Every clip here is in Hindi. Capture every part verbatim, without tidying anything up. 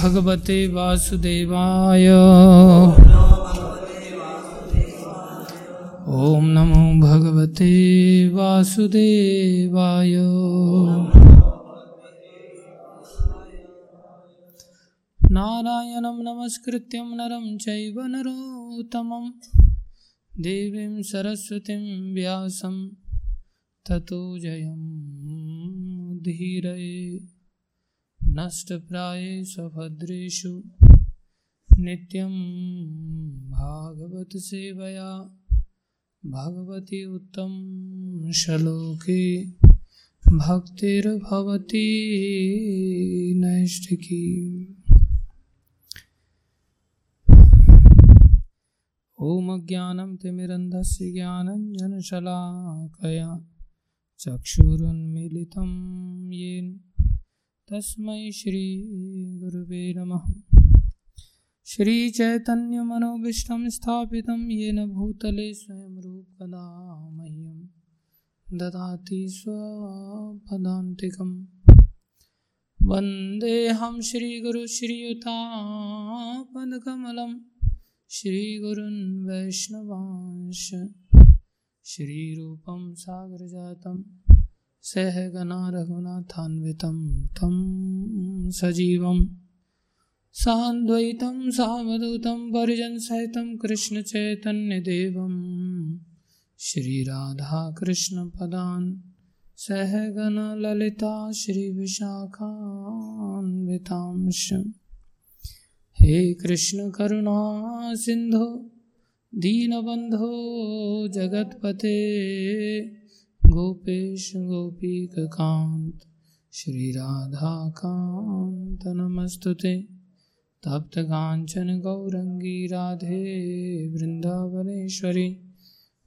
भगवते वासुदेवाय। ओम नमो भगवते वासुदेवाय। नारायणं नमस्कृत्यं नरं चैव नरोत्तमं देवीं सरस्वतीं व्यासं ततो जयं मुदीरये। नष्टप्राये स्वभद्रेषु नित्यं भागवत सेवया भगवती उत्तम श्लोके भक्तिर्भवति नैष्ठिकी। ओम अज्ञानं तिमिरन्धस्य ज्ञानञ्जनशलाकया चक्षुरुन्मीलितं येन तस्मै श्री गुरुवे नमः। श्री चैतन्य मनोभीष्टं स्थापितं येन भूतले स्वयं रूपदा मह्यं ददाति स्वपदान्तिकं। वन्देऽहं श्री गुरु श्रीयुतापदकमलं श्रीगुरुन् वैष्णवांश श्रीरूपं सागरजातं सहगना रघुनाथान्वितं तं सजीवं सान्द्वैतं सावधूतं परिजन सहितं कृष्ण चैतन्य देवं श्री राधा कृष्ण पदान् सहगना ललिता श्री विशाखान्वितांश। हे कृष्ण करुणा सिंधु दीनबंधो जगतपते गोपेश गोपीकांत श्री राधा कांत नमस्तुते। तप्त कांचन गौरंगी राधे वृंदावनेश्वरी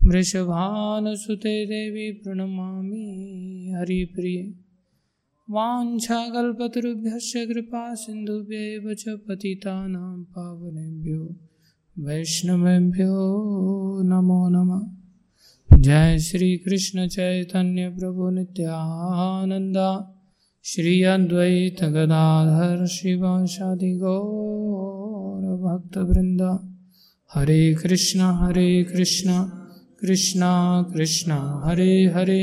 वृषभानुसुते देवी प्रणमामि हरिप्रिय। वाञ्छाकल्पतरुभ्यश्च कृपा सिन्धुभ्यैव च पतितानां पावनेभ्यो वैष्णवेभ्यो नमो नमः। जय श्री कृष्ण चैतन्य प्रभु नित्यानंदा श्री अद्वैत गदाधर शिवासादि गौर भक्तवृंदा। हरे कृष्णा हरे कृष्णा कृष्णा कृष्णा हरे हरे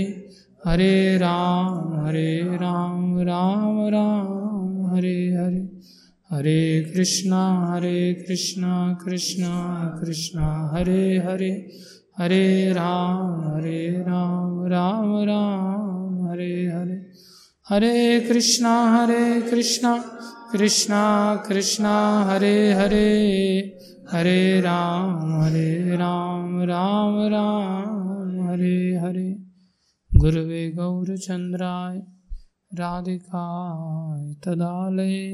हरे राम हरे राम राम राम हरे हरे। हरे कृष्णा हरे कृष्णा कृष्णा कृष्णा हरे हरे हरे राम हरे राम राम राम हरे हरे। हरे कृष्णा हरे कृष्णा कृष्णा कृष्णा हरे हरे हरे राम हरे राम राम राम हरे हरे। गुरुवे गौरचंद्राय राधिकाय तदालये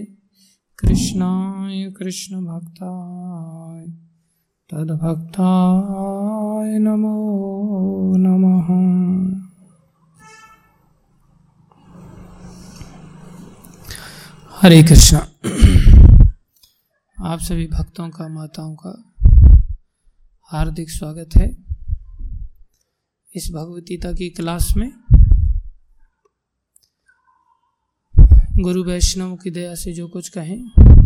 कृष्णाय कृष्ण भक्ताय तद्भक्ताय नमो नमः। हरे कृष्णा। आप सभी भक्तों का माताओं का हार्दिक स्वागत है इस भगवद्गीता की क्लास में। गुरु वैष्णव की दया से जो कुछ कहें एक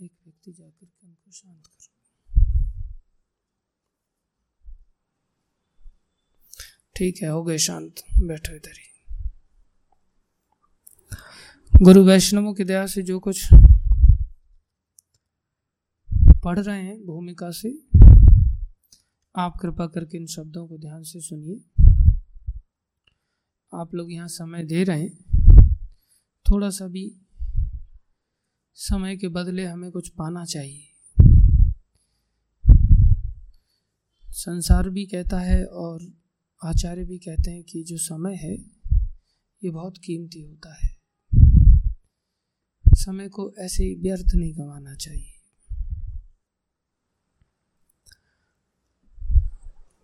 व्यक्ति जाकर के उनको शांत करो। ठीक है, हो गए शांत, बैठो इधर ही। गुरु वैष्णवों की दया से जो कुछ पढ़ रहे हैं भूमिका से, आप कृपा करके इन शब्दों को ध्यान से सुनिए। आप लोग यहाँ समय दे रहे हैं, थोड़ा सा भी समय के बदले हमें कुछ पाना चाहिए। संसार भी कहता है और आचार्य भी कहते हैं कि जो समय है ये बहुत कीमती होता है, समय को ऐसे ही व्यर्थ नहीं गंवाना चाहिए।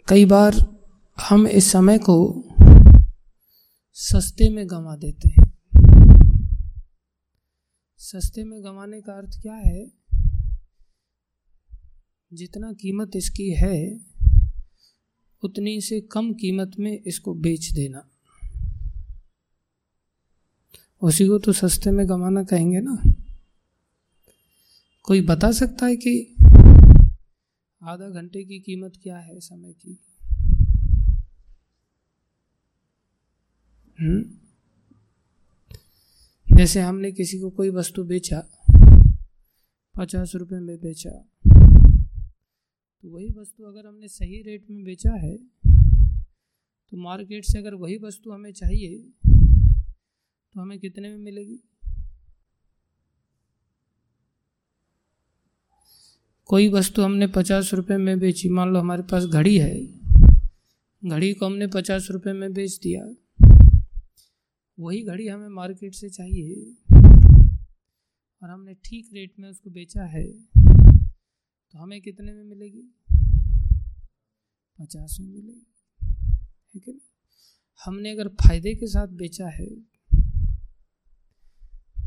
कई बार हम इस समय को सस्ते में गंवा देते हैं। सस्ते में गंवाने का अर्थ क्या है? जितना कीमत इसकी है उतनी से कम कीमत में इसको बेच देना, उसी को तो सस्ते में गंवाना कहेंगे ना। कोई बता सकता है कि आधा घंटे की कीमत क्या है समय की? हम्म जैसे हमने किसी को कोई वस्तु बेचा, पचास रुपये में बेचा, तो वही वस्तु अगर हमने सही रेट में बेचा है तो मार्केट से अगर वही वस्तु हमें चाहिए तो हमें कितने में मिलेगी? कोई वस्तु हमने पचास रुपये में बेची, मान लो हमारे पास घड़ी है, घड़ी को हमने पचास रुपये में बेच दिया, वही घड़ी हमें मार्केट से चाहिए और हमने ठीक रेट में उसको बेचा है तो हमें कितने में मिलेगी? पचास में मिलेगी। ठीक है, हमने अगर फायदे के साथ बेचा है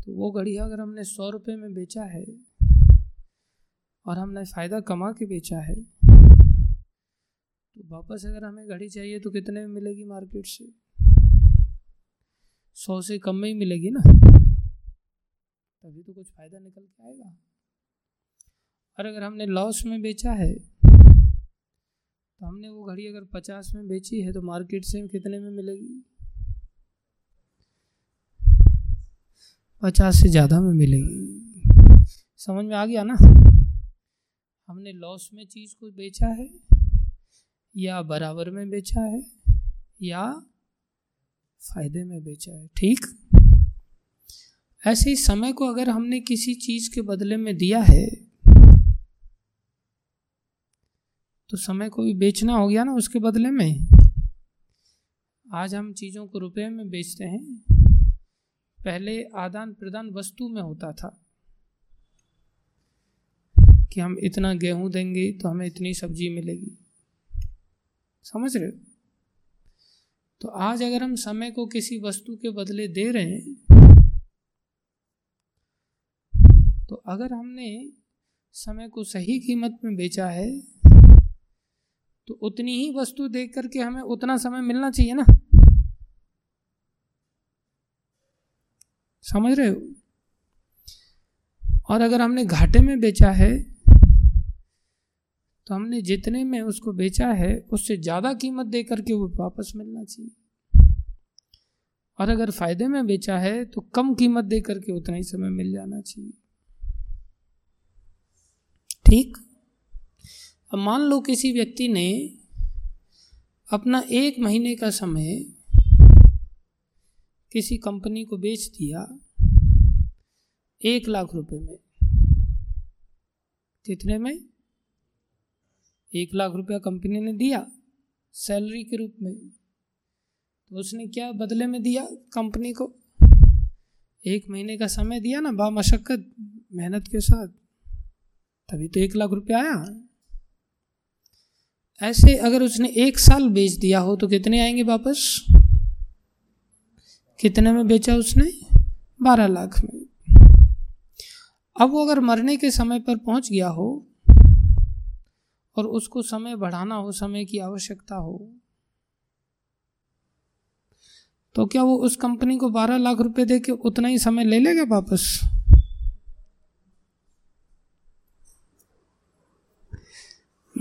तो वो घड़ी अगर हमने सौ रुपये में बेचा है और हमने फ़ायदा कमा के बेचा है तो वापस अगर हमें घड़ी चाहिए तो कितने में मिलेगी मार्केट से? सौ से कम में ही मिलेगी ना, तभी तो कुछ फ़ायदा निकल के आएगा। और अगर हमने लॉस में बेचा है तो हमने वो घड़ी अगर पचास में बेची है तो मार्केट से कितने में मिलेगी? पचास से ज़्यादा में मिलेगी। समझ में आ गया ना? हमने लॉस में चीज़ को बेचा है या बराबर में बेचा है या फायदे में बेचा है। ठीक, ऐसे ही समय को अगर हमने किसी चीज के बदले में दिया है तो समय को भी बेचना हो गया ना उसके बदले में। आज हम चीजों को रुपए में बेचते हैं, पहले आदान प्रदान वस्तु में होता था कि हम इतना गेहूं देंगे तो हमें इतनी सब्जी मिलेगी। समझ रहे हो? तो आज अगर हम समय को किसी वस्तु के बदले दे रहे हैं तो अगर हमने समय को सही कीमत में बेचा है तो उतनी ही वस्तु दे करके हमें उतना समय मिलना चाहिए ना। समझ रहे हो? और अगर हमने घाटे में बेचा है तो हमने जितने में उसको बेचा है उससे ज़्यादा कीमत दे करके वो वापस मिलना चाहिए। और अगर फ़ायदे में बेचा है तो कम कीमत दे करके उतना ही समय मिल जाना चाहिए। ठीक, अब मान लो किसी व्यक्ति ने अपना एक महीने का समय किसी कंपनी को बेच दिया एक लाख रुपए में। कितने में? एक लाख रुपया कंपनी ने दिया सैलरी के रूप में, तो उसने क्या बदले में दिया कंपनी को? एक महीने का समय दिया ना बामशक्कत मेहनत के साथ, तभी तो एक लाख रुपया आया। ऐसे अगर उसने एक साल बेच दिया हो तो कितने आएंगे वापस? कितने में बेचा उसने? बारह लाख में। अब वो अगर मरने के समय पर पहुंच गया हो और उसको समय बढ़ाना हो, समय की आवश्यकता हो, तो क्या वो उस कंपनी को बारह लाख रुपए देके उतना ही समय ले लेगा वापस?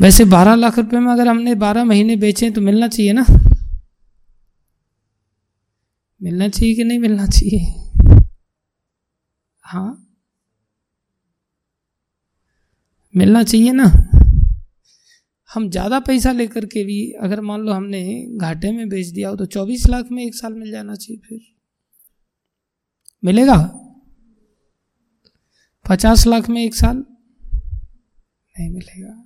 वैसे बारह लाख रुपए में अगर हमने बारह महीने बेचे तो मिलना चाहिए ना। मिलना चाहिए कि नहीं मिलना चाहिए? हाँ, मिलना चाहिए ना। हम ज़्यादा पैसा लेकर के भी अगर मान लो हमने घाटे में बेच दिया हो तो चौबीस लाख में एक साल मिल जाना चाहिए। फिर मिलेगा? पचास लाख में एक साल नहीं मिलेगा।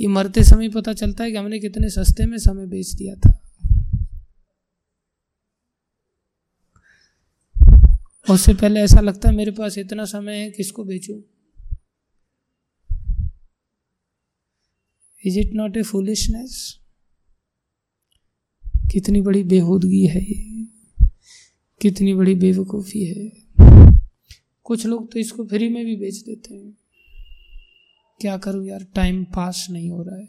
ये मरते समय पता चलता है कि हमने कितने सस्ते में समय बेच दिया था। उससे पहले ऐसा लगता है मेरे पास इतना समय है, किसको बेचूं? Is it not a foolishness? कितनी बड़ी बेहूदगी है ये, कितनी बड़ी बेवकूफ़ी है। कुछ लोग तो इसको फ्री में भी बेच देते हैं। क्या करूं यार, टाइम पास नहीं हो रहा है।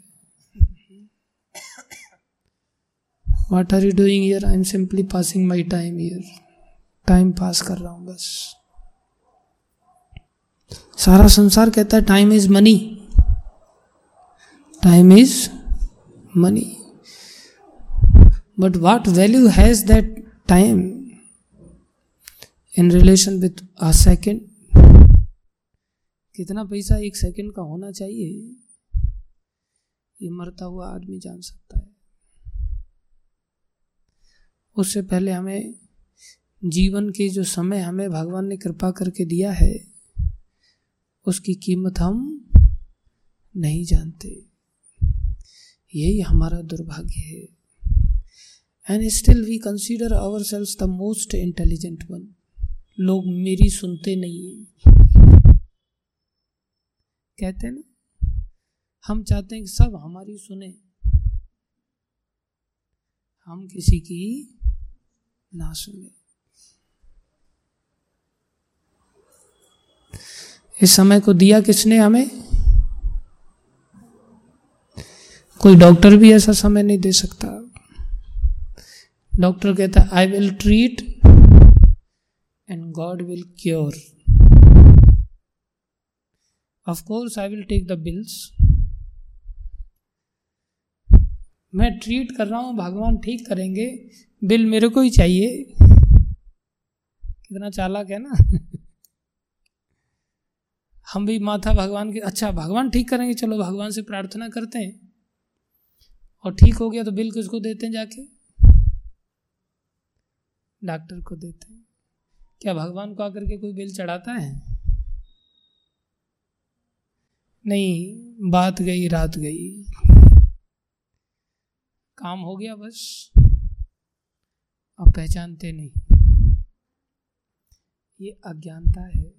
What are you doing here? I am simply passing my time here. Time pass कर रहा हूं बस। सारा संसार कहता है time is money, time is money, but what value has that time in relation with a second. कितना पैसा एक सेकेंड का होना चाहिए ये मरता हुआ आदमी जान सकता है। उससे पहले हमें जीवन के जो समय हमें भगवान ने कृपा करके दिया है उसकी कीमत हम नहीं जानते, यही हमारा दुर्भाग्य है। And still we consider ourselves the most intelligent one. लोग मेरी सुनते नहीं है, कहते हैं ना हम चाहते हैं कि सब हमारी सुने, हम किसी की ना सुने। इस समय को दिया किसने हमें? कोई डॉक्टर भी ऐसा समय नहीं दे सकता। डॉक्टर कहता है I will treat and God will cure, of course I will take the bills. मैं ट्रीट कर रहा हूं, भगवान ठीक करेंगे, बिल मेरे को ही चाहिए। कितना चालाक है ना। हम भी माथा भगवान के, अच्छा भगवान ठीक करेंगे, चलो भगवान से प्रार्थना करते हैं, और ठीक हो गया तो बिल किसको देते हैं? जाके डॉक्टर को देते हैं। क्या भगवान को आकर के कोई बिल चढ़ाता है? नहीं, बात गई रात गई, काम हो गया बस, आप पहचानते नहीं। ये अज्ञानता है।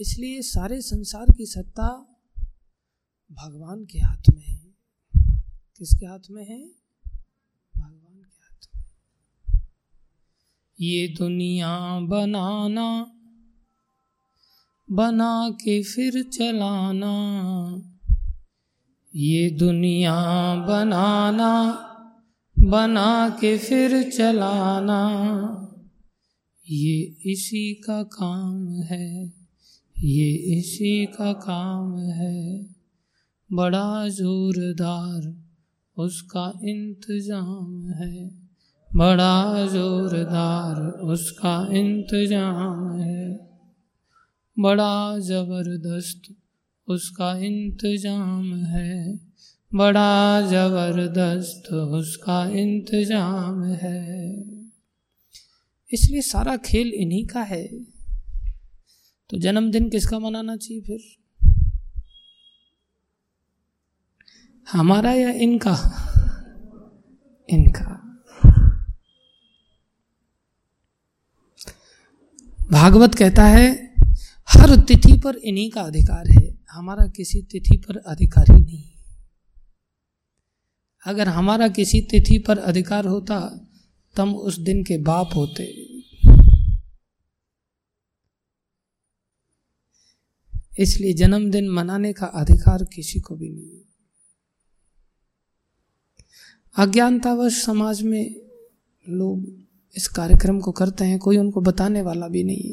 इसलिए सारे संसार की सत्ता भगवान के हाथ में है। किसके हाथ में है? भगवान के हाथ में। ये दुनिया बनाना, बना के फिर चलाना, ये दुनिया बनाना, बना के फिर चलाना, ये इसी का काम है, ये इसी का काम है, बड़ा जोरदार उसका इंतजाम है, बड़ा जोरदार उसका इंतजाम है, बड़ा ज़बरदस्त उसका इंतजाम है, बड़ा ज़बरदस्त उसका इंतजाम है। इसलिए सारा खेल इन्हीं का है। तो जन्मदिन किसका मनाना चाहिए फिर, हमारा या इनका? इनका। भागवत कहता है हर तिथि पर इन्हीं का अधिकार है, हमारा किसी तिथि पर अधिकार ही नहीं। अगर हमारा किसी तिथि पर अधिकार होता तो हम उस दिन के बाप होते। इसलिए जन्मदिन मनाने का अधिकार किसी को भी नहीं। अज्ञानतावश समाज में लोग इस कार्यक्रम को करते हैं, कोई उनको बताने वाला भी नहीं।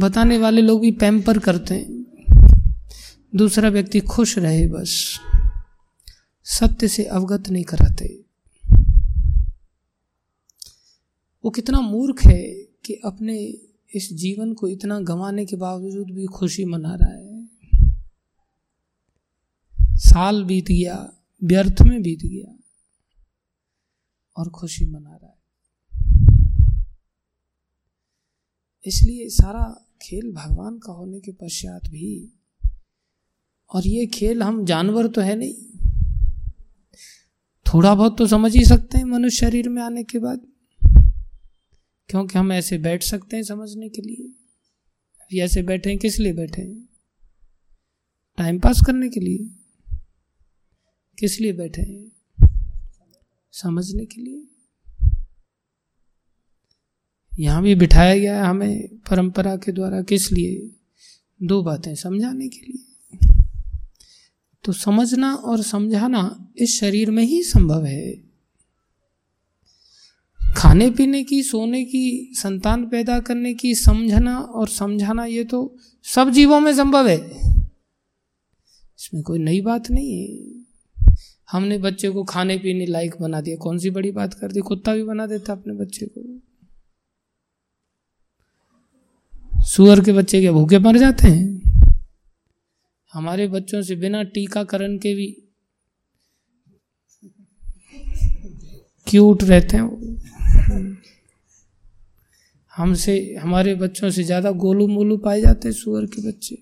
बताने वाले लोग भी पैम्पर करते हैं, दूसरा व्यक्ति खुश रहे बस, सत्य से अवगत नहीं कराते। वो कितना मूर्ख है कि अपने इस जीवन को इतना गंवाने के बावजूद भी खुशी मना रहा है। साल बीत गया, व्यर्थ में बीत गया, और खुशी मना रहा है। इसलिए सारा खेल भगवान का होने के पश्चात भी, और ये खेल, हम जानवर तो है नहीं, थोड़ा बहुत तो समझ ही सकते हैं मनुष्य शरीर में आने के बाद, क्योंकि हम ऐसे बैठ सकते हैं समझने के लिए। ऐसे बैठे हैं किस लिए? बैठे हैं टाइम पास करने के लिए। किस लिए बैठे हैं? समझने के लिए। यहाँ भी बिठाया गया है हमें परंपरा के द्वारा, किस लिए? दो बातें समझाने के लिए। तो समझना और समझाना इस शरीर में ही संभव है। खाने पीने की, सोने की, संतान पैदा करने की, समझना और समझाना, ये तो सब जीवों में संभव है, इसमें कोई नई बात नहीं है। हमने बच्चे को खाने पीने लायक बना दिया, कौन सी बड़ी बात कर दी, कुत्ता भी बना देता अपने बच्चे को। सूअर के बच्चे क्या भूखे मर जाते हैं? हमारे बच्चों से बिना टीकाकरण के भी क्यूट रहते हैं वो। हमसे, हमारे बच्चों से ज़्यादा गोलू मोलू पाए जाते हैं सूअर के बच्चे।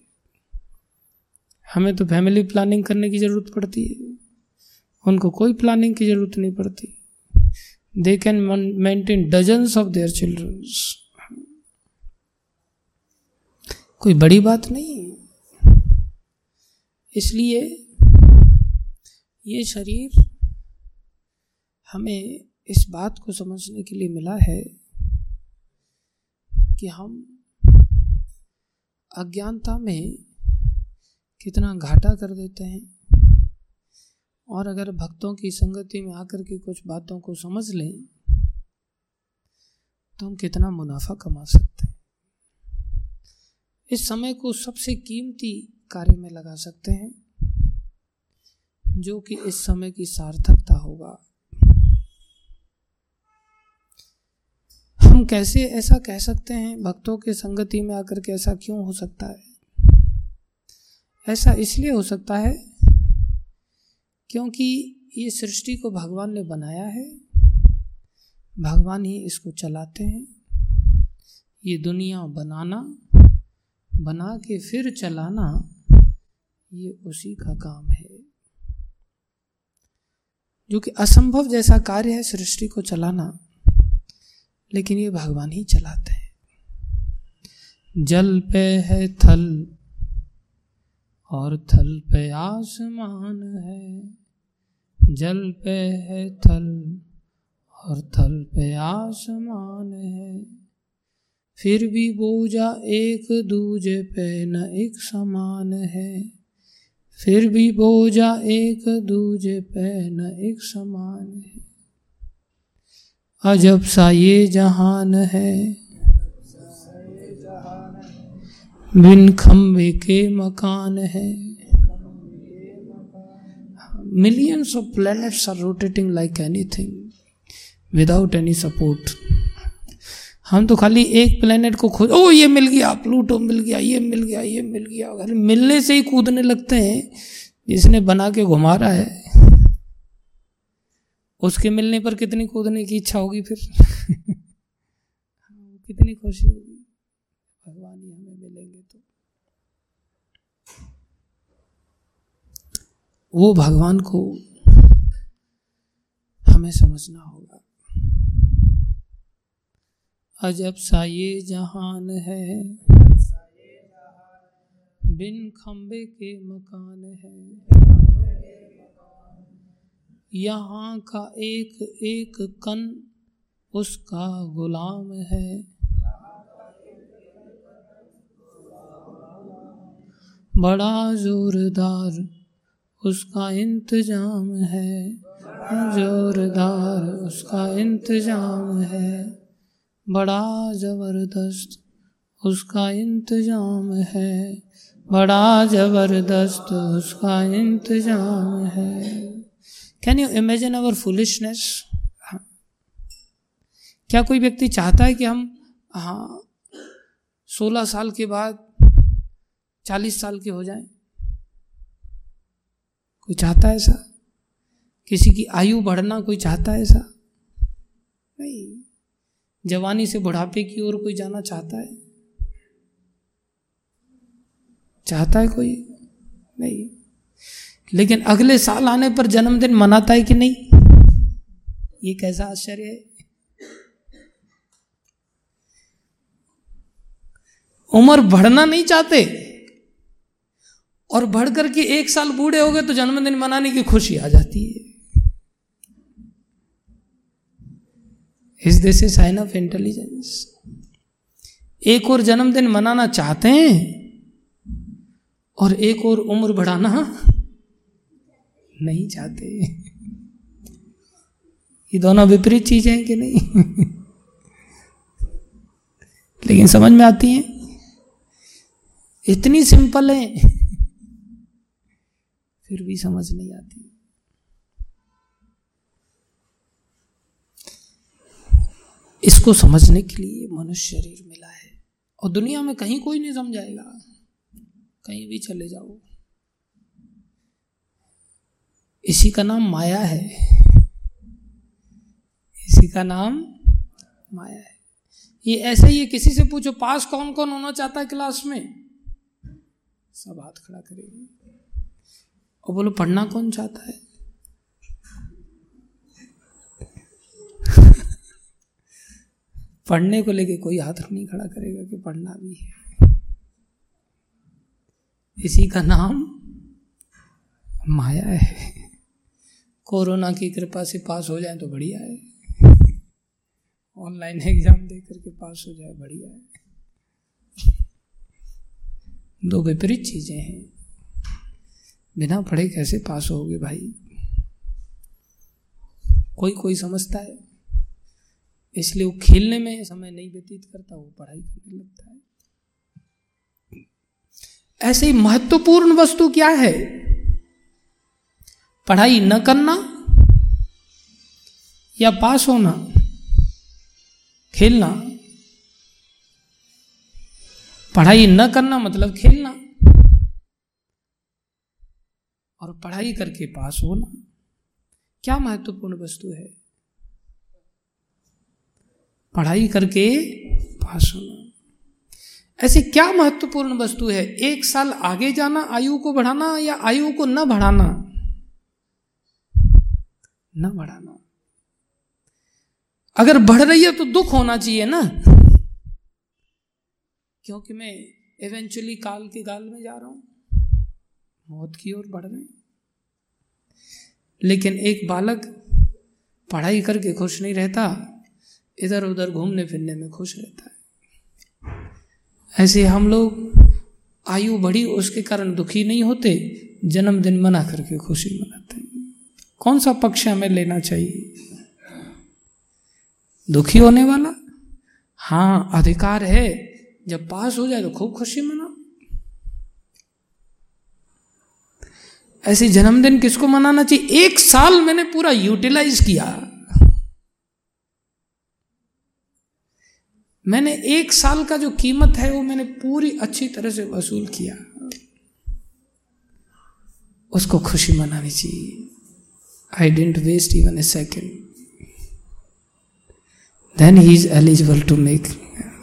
हमें तो फैमिली प्लानिंग करने की ज़रूरत पड़ती है, उनको कोई प्लानिंग की ज़रूरत नहीं पड़ती। They can maintain dozens of their childrens, कोई बड़ी बात नहीं है। इसलिए ये शरीर हमें इस बात को समझने के लिए मिला है कि हम अज्ञानता में कितना घाटा कर देते हैं, और अगर भक्तों की संगति में आकर के कुछ बातों को समझ लें तो हम कितना मुनाफा कमा सकते हैं। इस समय को सबसे कीमती कार्य में लगा सकते हैं, जो कि इस समय की सार्थकता होगा। हम कैसे ऐसा कह सकते हैं? भक्तों के संगति में आकर के ऐसा क्यों हो सकता है? ऐसा इसलिए हो सकता है क्योंकि ये सृष्टि को भगवान ने बनाया है, भगवान ही इसको चलाते हैं। ये दुनिया बनाना, बना के फिर चलाना, ये उसी का काम है, जो कि असंभव जैसा कार्य है सृष्टि को चलाना, लेकिन ये भगवान ही चलाते हैं। जल पे है थल और थल पे आसमान है, जल पे है थल और थल पे आसमान है, फिर भी बोझा एक दूजे पे न एक समान है, फिर भी बोझा एक दूजे पे न एक समान है। अजब सा ये जहान है, बिन खम्बे के मकान है। Millions of planets are rotating like anything without any support. हम तो खाली एक प्लैनेट को खोज, ओ ये मिल गया, प्लूटो मिल गया, ये मिल गया, ये मिल गया, खाली मिलने से ही कूदने लगते हैं। जिसने बना के घुमा रहा है उसके मिलने पर कितनी कूदने की इच्छा होगी फिर कितनी खुशी होगी। भगवान ही हमें मिलेंगे तो वो भगवान को हमें समझना होगा। अजब सा ये जहान है, बिन खम्बे के मकान है, यहाँ का एक एक कण उसका गुलाम है, बड़ा जोरदार उसका इंतजाम है, जोरदार उसका इंतजाम है, बड़ा ज़बरदस्त उसका इंतजाम है, बड़ा ज़बरदस्त उसका इंतजाम है। Can you imagine our foolishness? क्या कोई व्यक्ति चाहता है कि हम हाँ सोलह साल के बाद चालीस साल के हो जाएं? कोई चाहता है ऐसा? किसी की आयु बढ़ना कोई चाहता है ऐसा? नहीं। जवानी से बुढ़ापे की ओर कोई जाना चाहता है? चाहता है कोई? नहीं। लेकिन अगले साल आने पर जन्मदिन मनाता है कि नहीं? ये कैसा आश्चर्य है। उम्र बढ़ना नहीं चाहते और बढ़ करके एक साल बूढ़े हो गए तो जन्मदिन मनाने की खुशी आ जाती है। Is this a sign of intelligence? एक और जन्मदिन मनाना चाहते हैं और एक और उम्र बढ़ाना नहीं चाहते। ये दोनों विपरीत चीजें हैं कि नहीं? लेकिन समझ में आती हैं, इतनी सिंपल हैं फिर भी समझ नहीं आती। इसको समझने के लिए मनुष्य शरीर मिला है और दुनिया में कहीं कोई नहीं समझाएगा, कहीं भी चले जाओ। इसी का नाम माया है, इसी का नाम माया है। ये ऐसे ही, किसी से पूछो पास कौन कौन होना चाहता है क्लास में, सब हाथ खड़ा करेंगे। और बोलो पढ़ना कौन चाहता है, पढ़ने को लेके कोई हाथ नहीं खड़ा करेगा कि पढ़ना भी है। इसी का नाम माया है। कोरोना की कृपा से पास हो जाए तो बढ़िया है, ऑनलाइन एग्जाम दे करके पास हो जाए बढ़िया है। दो विपरीत चीजें हैं। बिना पढ़े कैसे पास होगे भाई? कोई कोई समझता है, इसलिए वो खेलने में समय नहीं व्यतीत करता, वो पढ़ाई करने लगता है। ऐसे ही महत्वपूर्ण वस्तु क्या है? पढ़ाई न करना या पास होना, खेलना। पढ़ाई न करना मतलब खेलना, और पढ़ाई करके पास होना। क्या महत्वपूर्ण वस्तु है? पढ़ाई करके पास होना। ऐसे क्या महत्वपूर्ण वस्तु है? एक साल आगे जाना, आयु को बढ़ाना, या आयु को न बढ़ाना? न बढ़ाना। अगर बढ़ रही है तो दुख होना चाहिए ना, क्योंकि मैं इवेंचुअली काल के गाल में जा रहा हूं, मौत की ओर बढ़ रहे हैं। लेकिन एक बालक पढ़ाई करके खुश नहीं रहता, इधर उधर घूमने फिरने में खुश रहता है। ऐसे हम लोग आयु बढ़ी उसके कारण दुखी नहीं होते, जन्मदिन मना करके खुशी मनाते हैं। कौन सा पक्ष हमें लेना चाहिए? दुखी होने वाला? हाँ, अधिकार है, जब पास हो जाए तो खूब खुशी मनाओ। ऐसे जन्मदिन किसको मनाना चाहिए? एक साल मैंने पूरा यूटिलाइज किया, मैंने एक साल का जो कीमत है वो मैंने पूरी अच्छी तरह से वसूल किया, उसको खुशी मनानी चाहिए। I didn't waste even a second. Then he is eligible to make,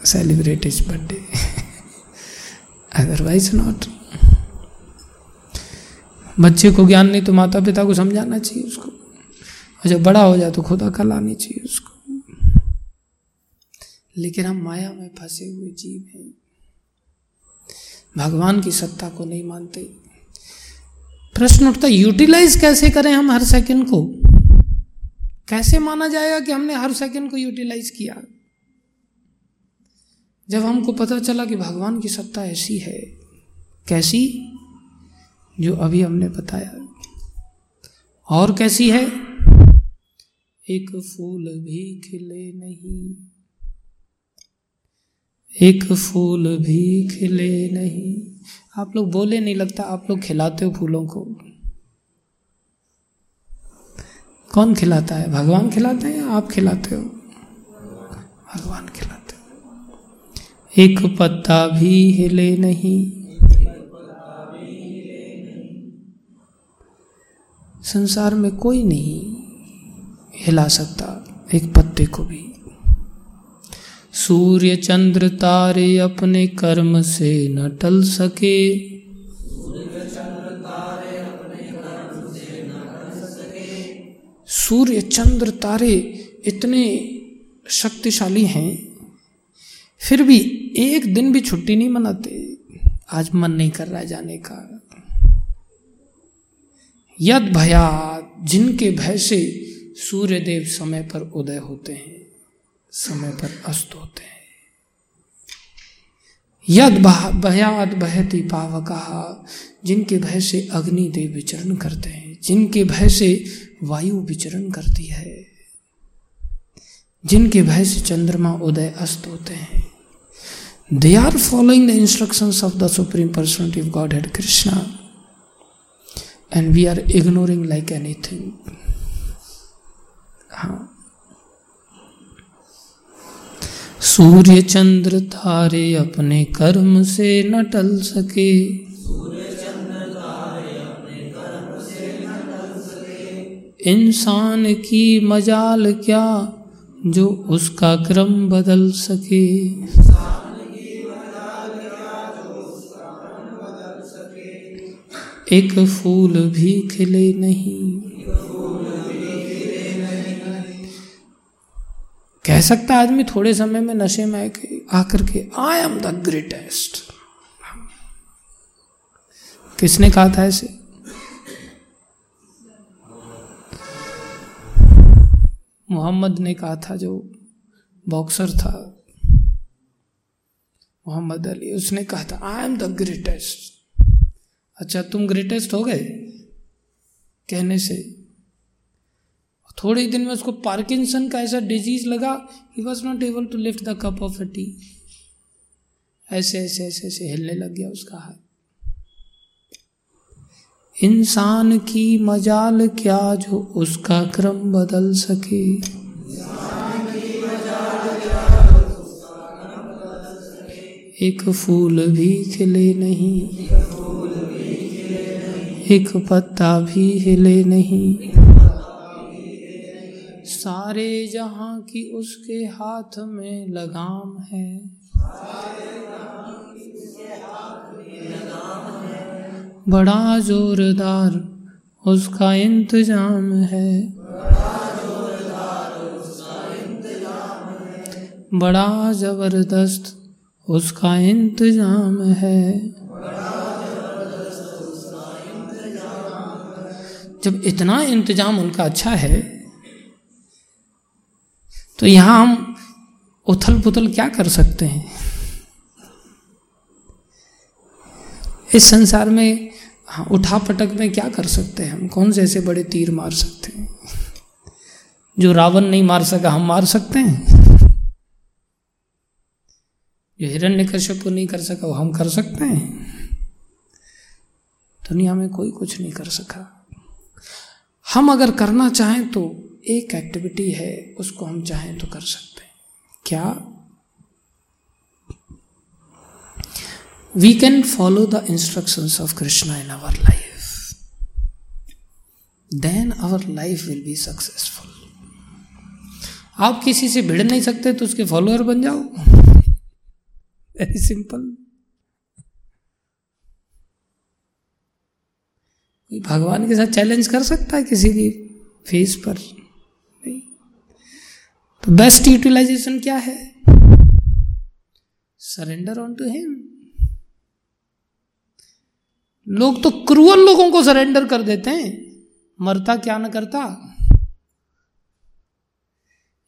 celebrate his birthday. Otherwise not. बच्चे को ज्ञान नहीं तो माता पिता को समझाना चाहिए उसको, और जब बड़ा हो जाए तो खुद अकल आनी चाहिए उसको। लेकिन हम माया में फंसे हुए जीव हैं, भगवान की सत्ता को नहीं मानते। प्रश्न उठता है यूटिलाइज कैसे करें हम हर सेकंड को? कैसे माना जाएगा कि हमने हर सेकंड को यूटिलाइज किया? जब हमको पता चला कि भगवान की सत्ता ऐसी है, कैसी? जो अभी हमने बताया। और कैसी है? एक फूल भी खिले नहीं, एक फूल भी खिले नहीं। आप लोग बोले नहीं लगता, आप लोग खिलाते हो फूलों को। कौन खिलाता है? भगवान खिलाते हैं या आप खिलाते हो? भगवान खिलाते हो। एक पत्ता भी हिले नहीं। संसार में कोई नहीं हिला सकता एक पत्ते को भी। सूर्य चंद्र तारे अपने कर्म से न टल सके, सूर्य चंद्र तारे इतने शक्तिशाली हैं, फिर भी एक दिन भी छुट्टी नहीं मनाते। आज मन नहीं कर रहा है जाने का। यद भयात, जिनके भय से सूर्य देव समय पर उदय होते हैं, समय पर अस्त होते हैं। यद भयाद बहती पावका, जिनके भय से अग्नि देव विचरण करते हैं, जिनके भय से वायु विचरण करती है। जिनके भय से चंद्रमा उदय अस्त होते हैं. They are following the instructions of the Supreme Personality of Godhead Krishna, and we are ignoring like anything. Surya Chandra तारे अपने कर्म से न टल सके, इंसान की मजाल क्या जो उसका क्रम बदल सके. एक फूल भी खिले नहीं. कह सकता आदमी थोड़े समय में नशे में आकर के आई एम द ग्रेटेस्ट. किसने कहा था ऐसे? मोहम्मद ने कहा था, जो बॉक्सर था मोहम्मद अली, उसने कहा था आई एम द ग्रेटेस्ट. अच्छा तुम ग्रेटेस्ट हो गए कहने से. थोड़े दिन में उसको पार्किंसन का ऐसा डिजीज लगा, he was not able to lift the cup of a tea. ऐसे ऐसे ऐसे ऐसे हिलने लग गया उसका हाथ. इंसान की मजाल क्या जो उसका क्रम बदल सके. एक फूल भी खिले नहीं, एक पत्ता भी हिले नहीं. सारे जहां की उसके हाथ में लगाम है, बड़ा जोरदार उसका इंतजाम है, बड़ा जबरदस्त उसका इंतजाम है. जब इतना इंतजाम उनका अच्छा है तो यहाँ हम उथल पुथल क्या कर सकते हैं? इस संसार में उठा पटक में क्या कर सकते हैं हम? कौन से ऐसे बड़े तीर मार सकते हैं जो रावण नहीं मार सका? हम मार सकते हैं. जो हिरण्यकश्यपु नहीं कर सका वो हम कर सकते हैं. दुनिया में कोई कुछ नहीं कर सका. हम अगर करना चाहें तो एक एक्टिविटी है, उसको हम चाहें तो कर सकते हैं. क्या? We can follow the instructions of Krishna in our life, then our life will be successful. आप किसी से भिड़ नहीं सकते तो उसके फॉलोअर बन जाओ. Very simple. भगवान के साथ चैलेंज कर सकता है किसी की फेस पर? नहीं. तो बेस्ट यूटिलाइजेशन क्या है? Surrender on to him. लोग तो क्रूअल लोगों को सरेंडर कर देते हैं, मरता क्या न करता.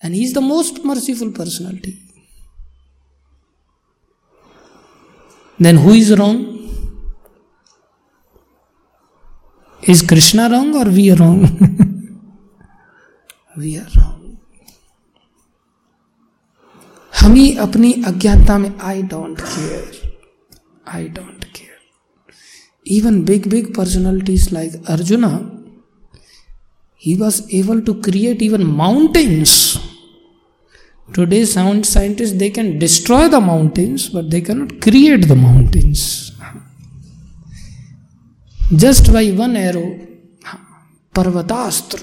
And he is the most merciful personality. Then who is wrong? Is Krishna wrong or we are wrong? We are wrong. हम ही अपनी अज्ञानता में I don't care. I don't care. Even big big personalities like Arjuna, he was able to create even mountains. Today sound scientists, they can destroy the mountains, but they cannot create the mountains. Just by one arrow पर्वतास्त्र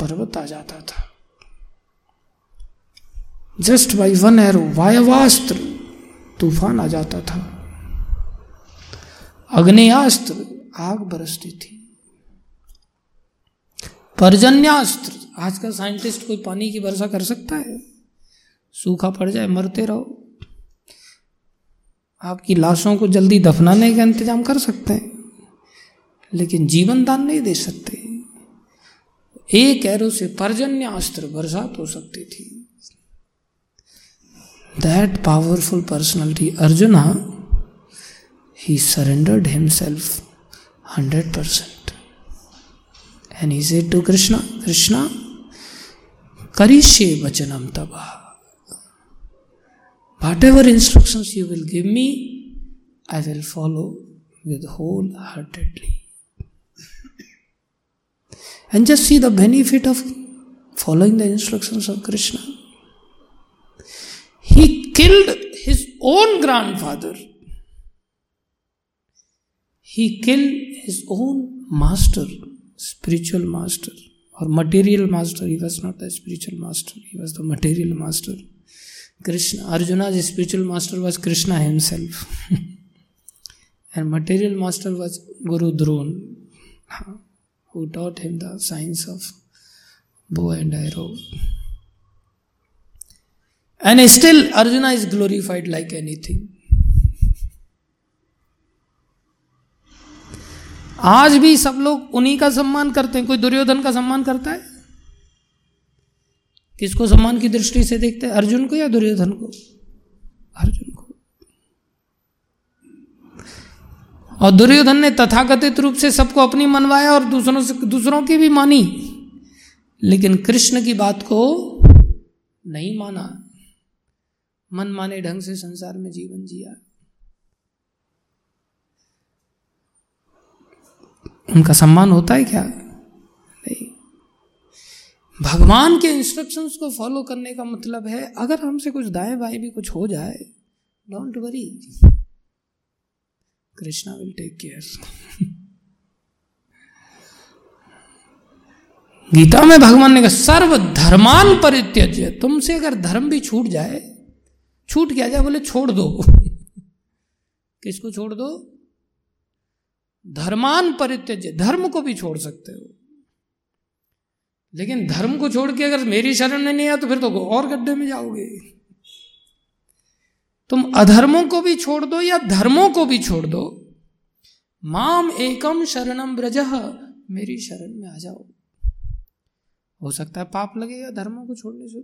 पर्वत आ जाता था. जस्ट बाई वन एरो वायवास्त्र तूफान आ जाता था. अग्नेयास्त्र आग बरसती थी. पर्जन्यास्त्र, आज का साइंटिस्ट कोई पानी की वर्षा कर सकता है? सूखा पड़ जाए मरते रहो. आपकी लाशों को जल्दी दफनाने का इंतजाम कर सकते हैं लेकिन जीवन दान नहीं दे सकते. एक एरो से पर्जन्य अस्त्र बरसात हो सकती थी. That powerful personality Arjuna, he surrendered himself hundred percent and he said to Krishna, Krishna करिष्ये वचनम तवा. Whatever instructions you will give me, I will follow with wholeheartedly. And just see the benefit of following the instructions of Krishna. He killed his own grandfather. He killed his own master, spiritual master or material master. He was not the spiritual master, he was the material master. Krishna, Arjuna's spiritual master was Krishna himself. And material master was Guru Drona, who taught him the science of bow and arrow. And still Arjuna is glorified like anything. आज भी सब लोग उन्हीं का सम्मान करते हैं. कोई दुर्योधन का सम्मान करता है? किसको सम्मान की दृष्टि से देखते हैं, अर्जुन को या दुर्योधन को? अर्जुन को. और दुर्योधन ने तथाकथित रूप से सबको अपनी मनवाया और दूसरों से दूसरों की भी मानी, लेकिन कृष्ण की बात को नहीं माना. मनमाने ढंग से संसार में जीवन जिया. उनका सम्मान होता है क्या? नहीं. भगवान के इंस्ट्रक्शंस को फॉलो करने का मतलब है अगर हमसे कुछ दाएं बाएं भी कुछ हो जाए, don't worry, Krishna will take care. Gita में भगवान ने कहा सर्व धर्मान परित्यज्य. तुमसे अगर धर्म भी छूट जाए, छूट क्या जाए, बोले छोड़ दो. किसको छोड़ दो? धर्मान परित्यज्य. धर्म को भी छोड़ सकते हो, लेकिन धर्म को छोड़ के अगर मेरी शरण में नहीं आया तो फिर तो और गड्ढे में जाओगे. तुम अधर्मों को भी छोड़ दो या धर्मों को भी छोड़ दो. माम एकम शरणम व्रजः, मेरी शरण में आ जाओ. हो सकता है पाप लगेगा धर्मों को छोड़ने से.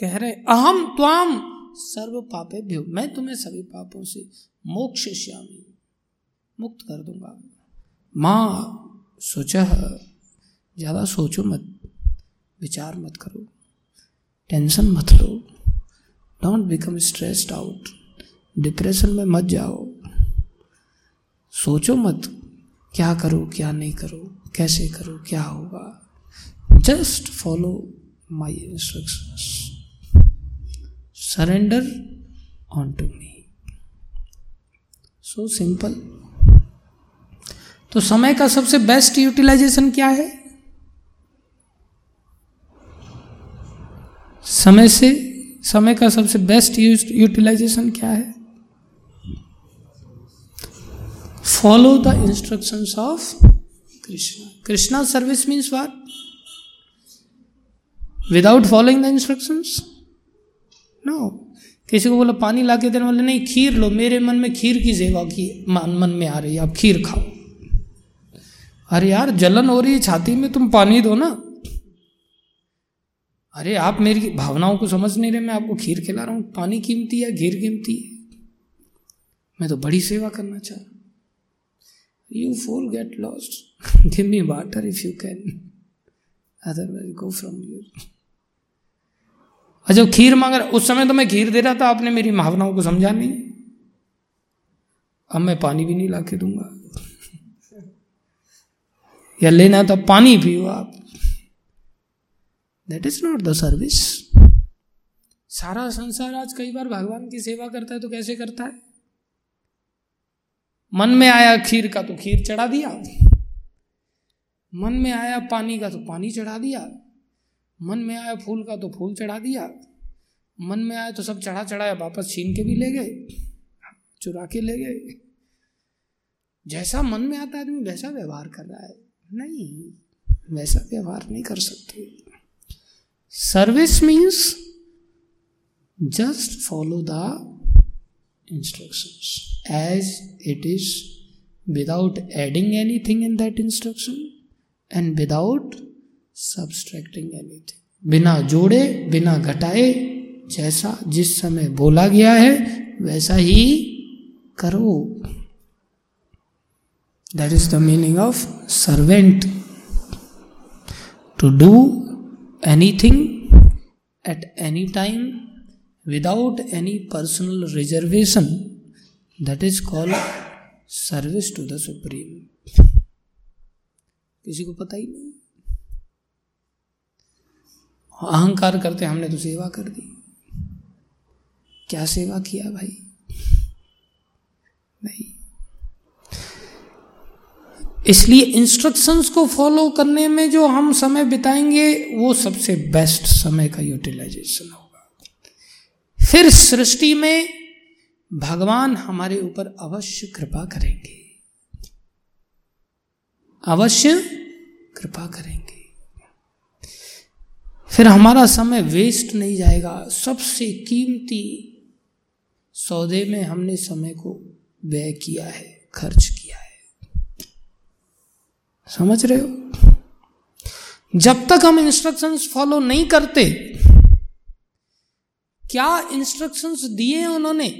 कह रहे अहम त्वाम सर्व पापेभ्यो, मैं तुम्हें सभी पापों से मोक्षयिष्यामि, मुक्त कर दूंगा. मां सोचह, ज्यादा सोचो मत, विचार मत करो, टेंशन मत लो. Don't become stressed out. Depression में मत जाओ. सोचो मत क्या करो क्या नहीं करो, कैसे करो, क्या होगा. Just follow my instructions. Surrender on to me. So simple. तो समय का सबसे बेस्ट यूटिलाइजेशन क्या है? समय से समय का सबसे बेस्ट यूटिलाइजेशन क्या है? Follow the instructions of Krishna. Krishna's service means what? Without following the instructions? No. किसी को बोला पानी ला के देने वाले, नहीं खीर लो, मेरे मन में खीर की सेवा की मन मन में आ रही है, आप खीर खाओ. अरे यार जलन हो रही है छाती में, तुम पानी दो ना. अरे आप मेरी भावनाओं को समझ नहीं रहे, मैं आपको खीर खिला रहा हूं. पानी कीमती है, खीर कीमती है. मैं तो बड़ी सेवा करना चाह रहा हूं. You fool, get lost. Give me water if you can. Otherwise, go from here. जब खीर मांग रहा, उस समय तो मैं खीर दे रहा था, आपने मेरी भावनाओं को समझा नहीं. अब मैं पानी भी नहीं ला के दूंगा. या लेना तो पानी पियो आप. That is not the service. सारा संसार आज कई बार भगवान की सेवा करता है, तो कैसे करता है? मन में आया खीर का तो खीर चढ़ा दिया, मन में आया पानी का तो पानी चढ़ा दिया, मन में आया फूल का तो फूल चढ़ा दिया, मन में आया तो सब चढ़ा चढ़ाया वापस छीन के भी ले गए, चुरा के ले गए. जैसा मन में आता है आदमी वैसा व्यवहार कर रहा है. नहीं, वैसा व्यवहार नहीं कर सकते. Service means just follow the instructions as it is, without adding anything in that instruction and without subtracting anything. बिना जोड़े बिना घटाए, जैसा जिस समय बोला गया है वैसा ही करो. That is the meaning of servant. to do anything at any time without any personal reservation, that is called service to the Supreme. किसी को पता ही नहीं, अहंकार करते हमने तो सेवा कर दी। क्या सेवा किया भाई? नहीं। इसलिए इंस्ट्रक्शंस को फॉलो करने में जो हम समय बिताएंगे वो सबसे बेस्ट समय का यूटिलाइजेशन होगा। फिर सृष्टि में भगवान हमारे ऊपर अवश्य कृपा करेंगे, अवश्य कृपा करेंगे। फिर हमारा समय वेस्ट नहीं जाएगा। सबसे कीमती सौदे में हमने समय को व्यय किया है, खर्च किया है। समझ रहे हो? जब तक हम इंस्ट्रक्शंस फॉलो नहीं करते, क्या इंस्ट्रक्शंस दिए उन्होंने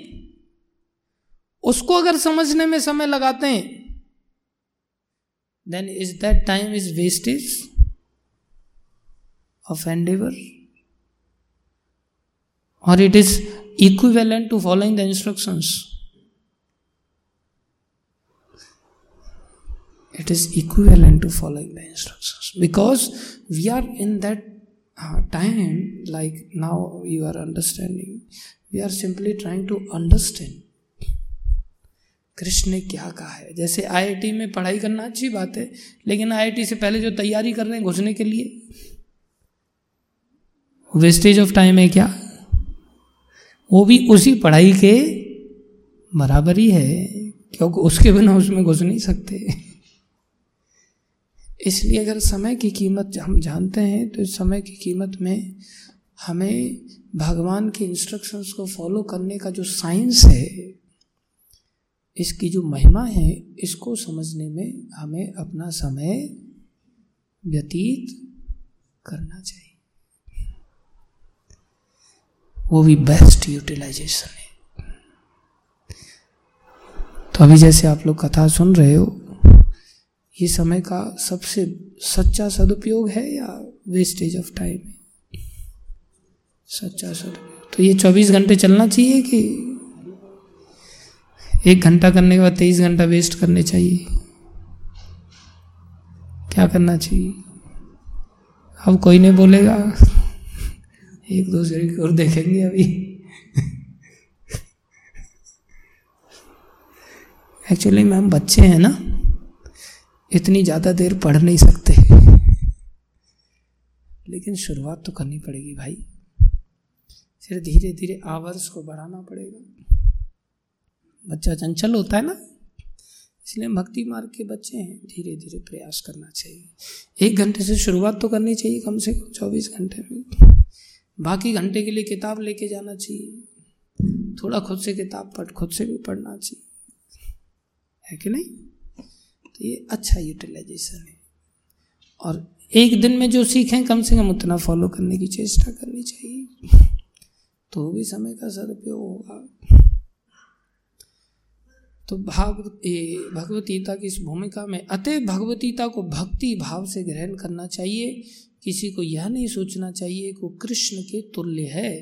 उसको अगर समझने में समय लगाते हैं, then is that time is wastage of endeavor, or it is equivalent to following the instructions. It is equivalent to following the instructions because we are in that uh, time, like now you are understanding, we are simply trying to understand Krishna ने क्या कहा है। जैसे आई आई टी में पढ़ाई करना अच्छी बात है, लेकिन आई आई टी से पहले जो तैयारी कर रहे हैं घुसने के लिए, वेस्टेज ऑफ टाइम है क्या? वो भी उसी पढ़ाई के बराबर ही है, क्योंकि उसके बिना उसमें घुस नहीं सकते। इसलिए अगर समय की कीमत हम जानते हैं तो इस समय की कीमत में हमें भगवान के इंस्ट्रक्शंस को फॉलो करने का जो साइंस है, इसकी जो महिमा है, इसको समझने में हमें अपना समय व्यतीत करना चाहिए। वो भी बेस्ट यूटिलाइजेशन है। तो अभी जैसे आप लोग कथा सुन रहे हो, ये समय का सबसे सच्चा सदुपयोग है या वेस्टेज ऑफ टाइम है? सच्चा सदुपयोग। तो ये चौबीस घंटे चलना चाहिए कि एक घंटा करने के बाद तेईस घंटा वेस्ट करने चाहिए? क्या करना चाहिए? अब कोई नहीं बोलेगा, एक दूसरे की ओर देखेंगे अभी। एक्चुअली में हम बच्चे हैं ना, इतनी ज़्यादा देर पढ़ नहीं सकते, लेकिन शुरुआत तो करनी पड़ेगी भाई। फिर धीरे धीरे आवर्स को बढ़ाना पड़ेगा। बच्चा चंचल होता है ना, इसलिए भक्ति मार्ग के बच्चे हैं, धीरे धीरे प्रयास करना चाहिए। एक घंटे से शुरुआत तो करनी चाहिए कम से कम, चौबीस घंटे में। बाकी घंटे के लिए किताब लेके जाना चाहिए, थोड़ा खुद से किताब पढ़, खुद से भी पढ़ना चाहिए, है कि नहीं? तो ये अच्छा यूटिलाइजेशन है। और एक दिन में जो सीखें कम से कम उतना फॉलो करने की चेष्टा करनी चाहिए, तो भी समय का सदुपयोग होगा। तो भागवत भगवत गीता की इस भूमिका में, अतः भगवत गीता को भक्ति भाव से ग्रहण करना चाहिए। किसी को यह नहीं सोचना चाहिए कि वो कृष्ण के तुल्य है।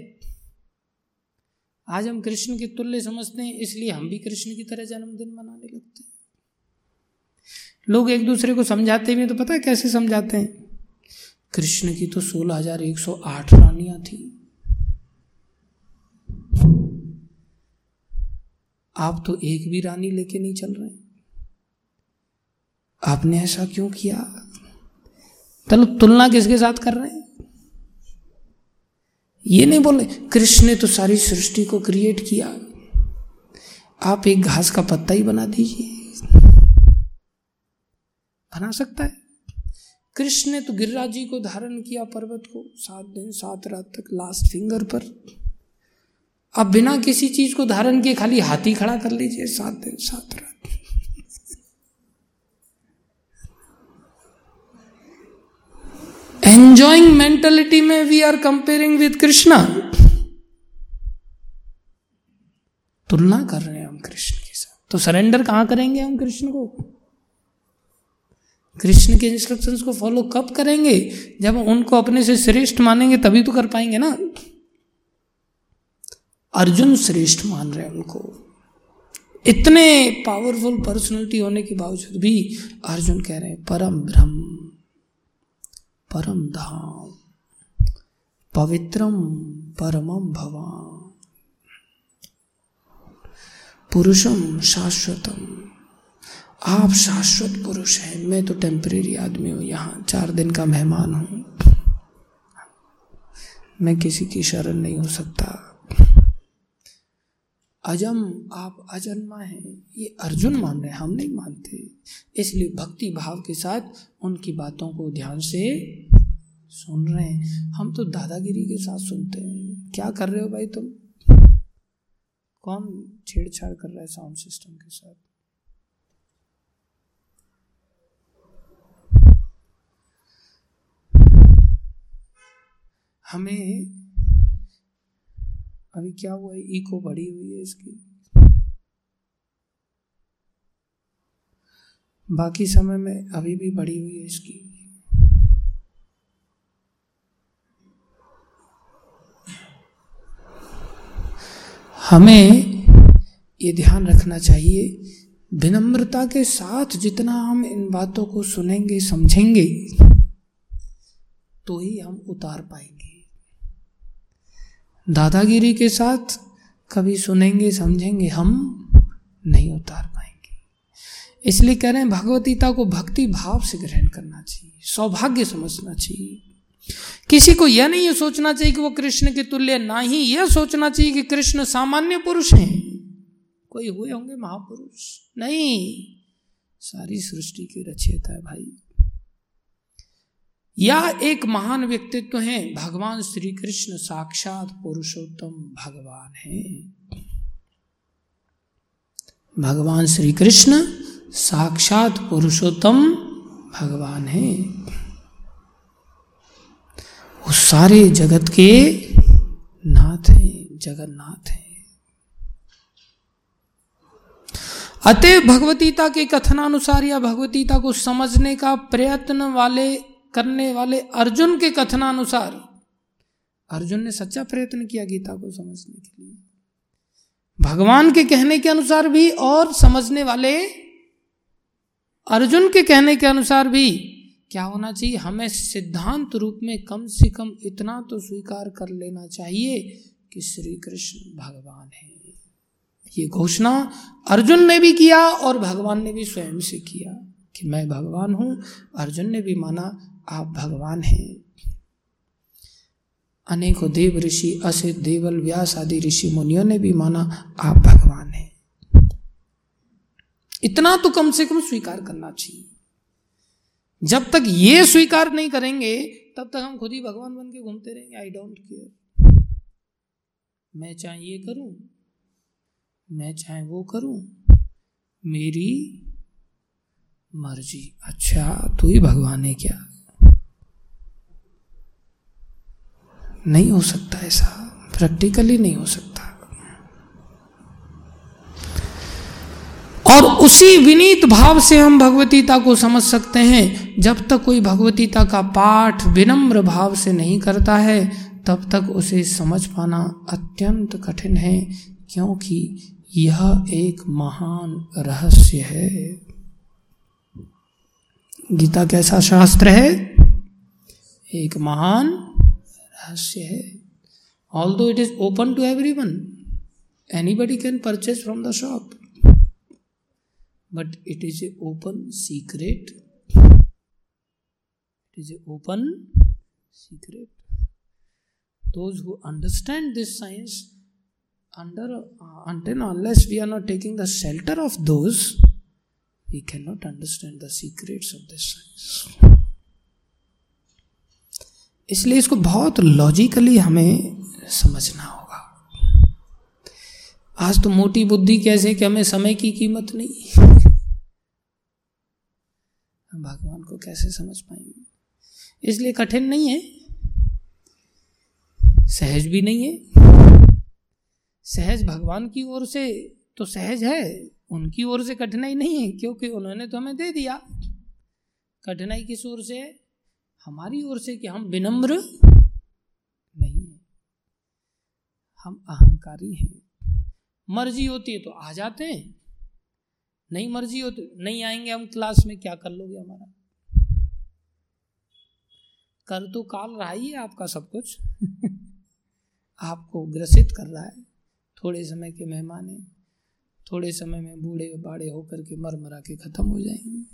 आज हम कृष्ण के तुल्य समझते हैं, इसलिए हम भी कृष्ण की तरह जन्मदिन मनाने लगते हैं। लोग एक दूसरे को समझाते भी तो पता है कैसे समझाते हैं? कृष्ण की तो सोलह हजार एक सौ आठ रानियां थी, आप तो एक भी रानी लेके नहीं चल रहे, आपने ऐसा क्यों किया? चलो, तुलना किसके साथ कर रहे हैं? ये नहीं बोले कृष्ण ने तो सारी सृष्टि को क्रिएट किया, आप एक घास का पत्ता ही बना दीजिए, बना सकता है। कृष्ण ने तो गिरिराज जी को धारण किया, पर्वत को, सात दिन सात रात तक, लास्ट फिंगर पर। आप बिना किसी चीज को धारण किए खाली हाथी खड़ा कर लीजिए, सात दिन सात रात। एंजॉइंग मेंटालिटी में we are comparing with Krishna, तुलना कर रहे हैं हम कृष्ण के साथ। तो सरेंडर कहां करेंगे हम कृष्ण को? कृष्ण के इंस्ट्रक्शंस को फॉलो कब करेंगे? जब उनको अपने से श्रेष्ठ मानेंगे तभी तो कर पाएंगे ना। अर्जुन श्रेष्ठ मान रहे हैं उनको, इतने पावरफुल पर्सनैलिटी होने के बावजूद भी अर्जुन कह रहे हैं परम ब्रह्म, परम धाम, पवित्रम परमम भवाम, पुरुषम शाश्वतम। आप शाश्वत पुरुष हैं, मैं तो टेम्परेरी आदमी हूं, यहाँ चार दिन का मेहमान हूँ, मैं किसी की शरण नहीं हो सकता। अजम, आप अजन्मा हैं, ये अर्जुन मान रहे हैं, हम नहीं मानते। इसलिए भक्ति भाव के साथ उनकी बातों को ध्यान से सुन रहे हैं। हम तो दादागिरी के साथ सुनते हैं, क्या कर रहे हो भाई तुम, कौन छेड़छाड़ कर रहा है साउंड सिस्टम के साथ। हमें अभी क्या हुआ है, इको बढ़ी हुई है इसकी, बाकी समय में अभी भी बढ़ी हुई है इसकी। हमें ये ध्यान रखना चाहिए विनम्रता के साथ, जितना हम इन बातों को सुनेंगे समझेंगे तो ही हम उतार पाएंगे। दादागिरी के साथ कभी सुनेंगे समझेंगे हम नहीं उतार पाएंगे। इसलिए कह रहे हैं भगवत गीता को भक्ति भाव से ग्रहण करना चाहिए, सौभाग्य समझना चाहिए। किसी को यह नहीं सोचना चाहिए कि वो कृष्ण के तुल्य, ना ही यह सोचना चाहिए कि कृष्ण सामान्य पुरुष हैं, कोई हुए होंगे महापुरुष, नहीं, सारी सृष्टि के रचयिता है भाई। या एक महान व्यक्तित्व है, भगवान श्री कृष्ण साक्षात पुरुषोत्तम भगवान हैं, भगवान श्री कृष्ण साक्षात पुरुषोत्तम भगवान हैं, वो सारे जगत के नाथ हैं, जगन्नाथ हैं। अतः भगवद्गीता के कथनानुसार या भगवद्गीता को समझने का प्रयत्न वाले करने वाले अर्जुन के कथनानुसार, अर्जुन ने सच्चा प्रयत्न किया गीता को समझने के लिए, भगवान के कहने के अनुसार भी और समझने वाले अर्जुन के कहने के अनुसार भी क्या होना चाहिए, हमें सिद्धांत रूप में कम से कम इतना तो स्वीकार कर लेना चाहिए कि श्री कृष्ण भगवान है। ये घोषणा अर्जुन ने भी किया और भगवान ने भी स्वयं से किया कि मैं भगवान हूं। अर्जुन ने भी माना आप भगवान हैं। अनेकों देव ऋषि, असित, देवल, व्यास आदि ऋषि मुनियों ने भी माना आप भगवान हैं। इतना तो कम से कम स्वीकार करना चाहिए। जब तक ये स्वीकार नहीं करेंगे तब तक हम खुद ही भगवान बन के घूमते रहेंगे। आई डोंट केयर, मैं चाहे ये करूं, मैं चाहे वो करूं, मेरी मर्जी। अच्छा तू ही भगवान है क्या? नहीं हो सकता ऐसा, प्रैक्टिकली नहीं हो सकता। और उसी विनीत भाव से हम भगवद्गीता को समझ सकते हैं। जब तक कोई भगवद्गीता का पाठ विनम्र भाव से नहीं करता है तब तक उसे समझ पाना अत्यंत कठिन है, क्योंकि यह एक महान रहस्य है। गीता कैसा शास्त्र है? एक महान रहस्य है। Although it is open to everyone, anybody can purchase from the shop, but it is a open secret, it is a open secret. Those who understand this science, under until unless we are not taking the shelter of those, we cannot understand the secrets of this science. इसलिए इसको बहुत लॉजिकली हमें समझना होगा। आज तो मोटी बुद्धि कैसे कि हमें समय की कीमत नहीं, हम भगवान को कैसे समझ पाएंगे। इसलिए कठिन नहीं है, सहज भी नहीं है। सहज भगवान की ओर से तो सहज है, उनकी ओर से कठिनाई नहीं है, क्योंकि उन्होंने तो हमें दे दिया। कठिनाई किस ओर से है? हमारी ओर से कि हम विनम्र नहीं हैं, हम अहंकारी हैं। मर्जी होती है तो आ जाते हैं, नहीं मर्जी होती नहीं आएंगे हम क्लास में, क्या कर लोगे हमारा? कर तो काल रहा ही है आपका सब कुछ आपको ग्रसित कर रहा है। थोड़े समय के मेहमान हैं, थोड़े समय में बूढ़े बाड़े होकर के मर मरा के ख़त्म हो जाएंगे,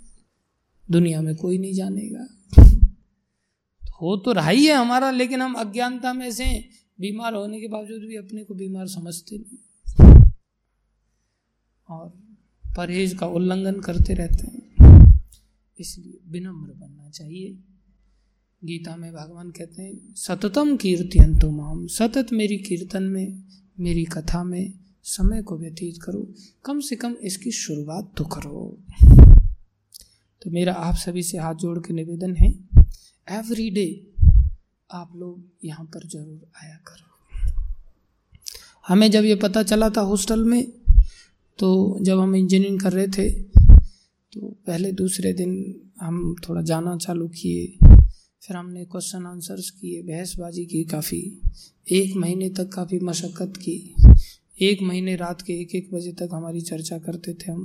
दुनिया में कोई नहीं जानेगा। हो तो रहा ही है हमारा, लेकिन हम अज्ञानता में ऐसे बीमार होने के बावजूद भी अपने को बीमार समझते नहीं और परहेज का उल्लंघन करते रहते हैं। इसलिए विनम्र बनना चाहिए। गीता में भगवान कहते हैं सततम कीर्तयन्तु माम, सतत मेरी कीर्तन में, मेरी कथा में समय को व्यतीत करो, कम से कम इसकी शुरुआत तो करो। तो मेरा आप सभी से हाथ जोड़ के निवेदन है, एवरी डे आप लोग यहाँ पर जरूर आया करो। हमें जब ये पता चला था हॉस्टल में, तो जब हम इंजीनियरिंग कर रहे थे तो पहले दूसरे दिन हम थोड़ा जाना चालू किए, फिर हमने क्वेश्चन आंसर्स किए, बहसबाजी की काफ़ी, एक महीने तक काफ़ी मशक्क़त की। एक महीने रात के एक एक बजे तक हमारी चर्चा करते थे, हम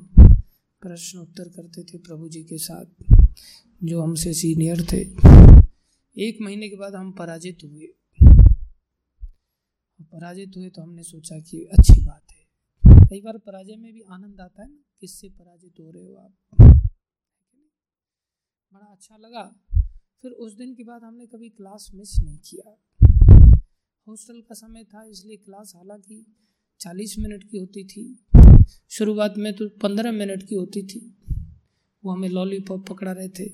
प्रश्न उत्तर करते थे प्रभु जी के साथ जो हमसे सीनियर थे। एक महीने के बाद हम पराजित हुए, पराजित हुए तो हमने सोचा कि अच्छी बात है। कई बार पराजय में भी आनंद आता है, किससे पराजित हो रहे हो आप, बड़ा अच्छा लगा। फिर उस दिन के बाद हमने कभी क्लास मिस नहीं किया। हॉस्टल का समय था इसलिए क्लास हालांकि चालीस मिनट की होती थी, शुरुआत में तो पंद्रह मिनट की होती थी। वो हमें लॉलीपॉप पकड़ा रहे थे,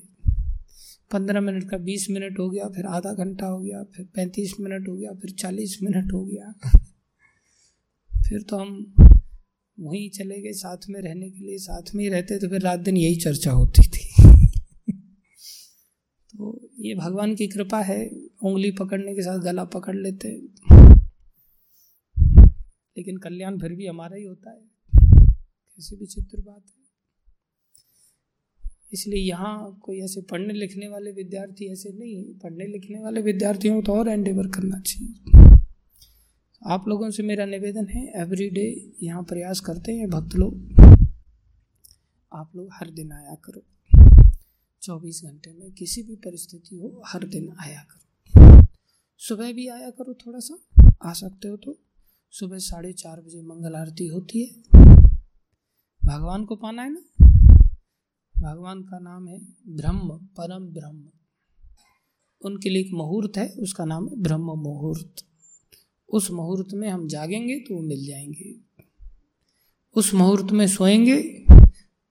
पंद्रह मिनट का बीस मिनट हो गया, फिर आधा घंटा हो गया, फिर पैंतीस मिनट हो गया, फिर चालीस मिनट हो गया। फिर तो हम वहीं चले गए साथ में रहने के लिए, साथ में ही रहते, तो फिर रात दिन यही चर्चा होती थी तो ये भगवान की कृपा है, उंगली पकड़ने के साथ गला पकड़ लेते, लेकिन कल्याण फिर भी हमारा ही होता है। कैसी विचित्र बात है। इसलिए यहाँ कोई ऐसे पढ़ने लिखने वाले विद्यार्थी ऐसे नहीं, पढ़ने लिखने वाले विद्यार्थियों को तो और एंडेवर करना चाहिए। आप लोगों से मेरा निवेदन है, एवरी डे यहाँ प्रयास करते हैं भक्त लोग, आप लोग हर दिन आया करो, चौबीस घंटे में किसी भी परिस्थिति हो हर दिन आया करो। सुबह भी आया करो, थोड़ा सा आ सकते हो तो। सुबह साढ़े चार बजे मंगल आरती होती है, भगवान को पाना है ना। भगवान का नाम है ब्रह्म, परम ब्रह्म, उनके लिए एक मुहूर्त है, उसका नाम है ब्रह्म मुहूर्त। उस मुहूर्त में हम जागेंगे तो वो मिल जाएंगे, उस मुहूर्त में सोएंगे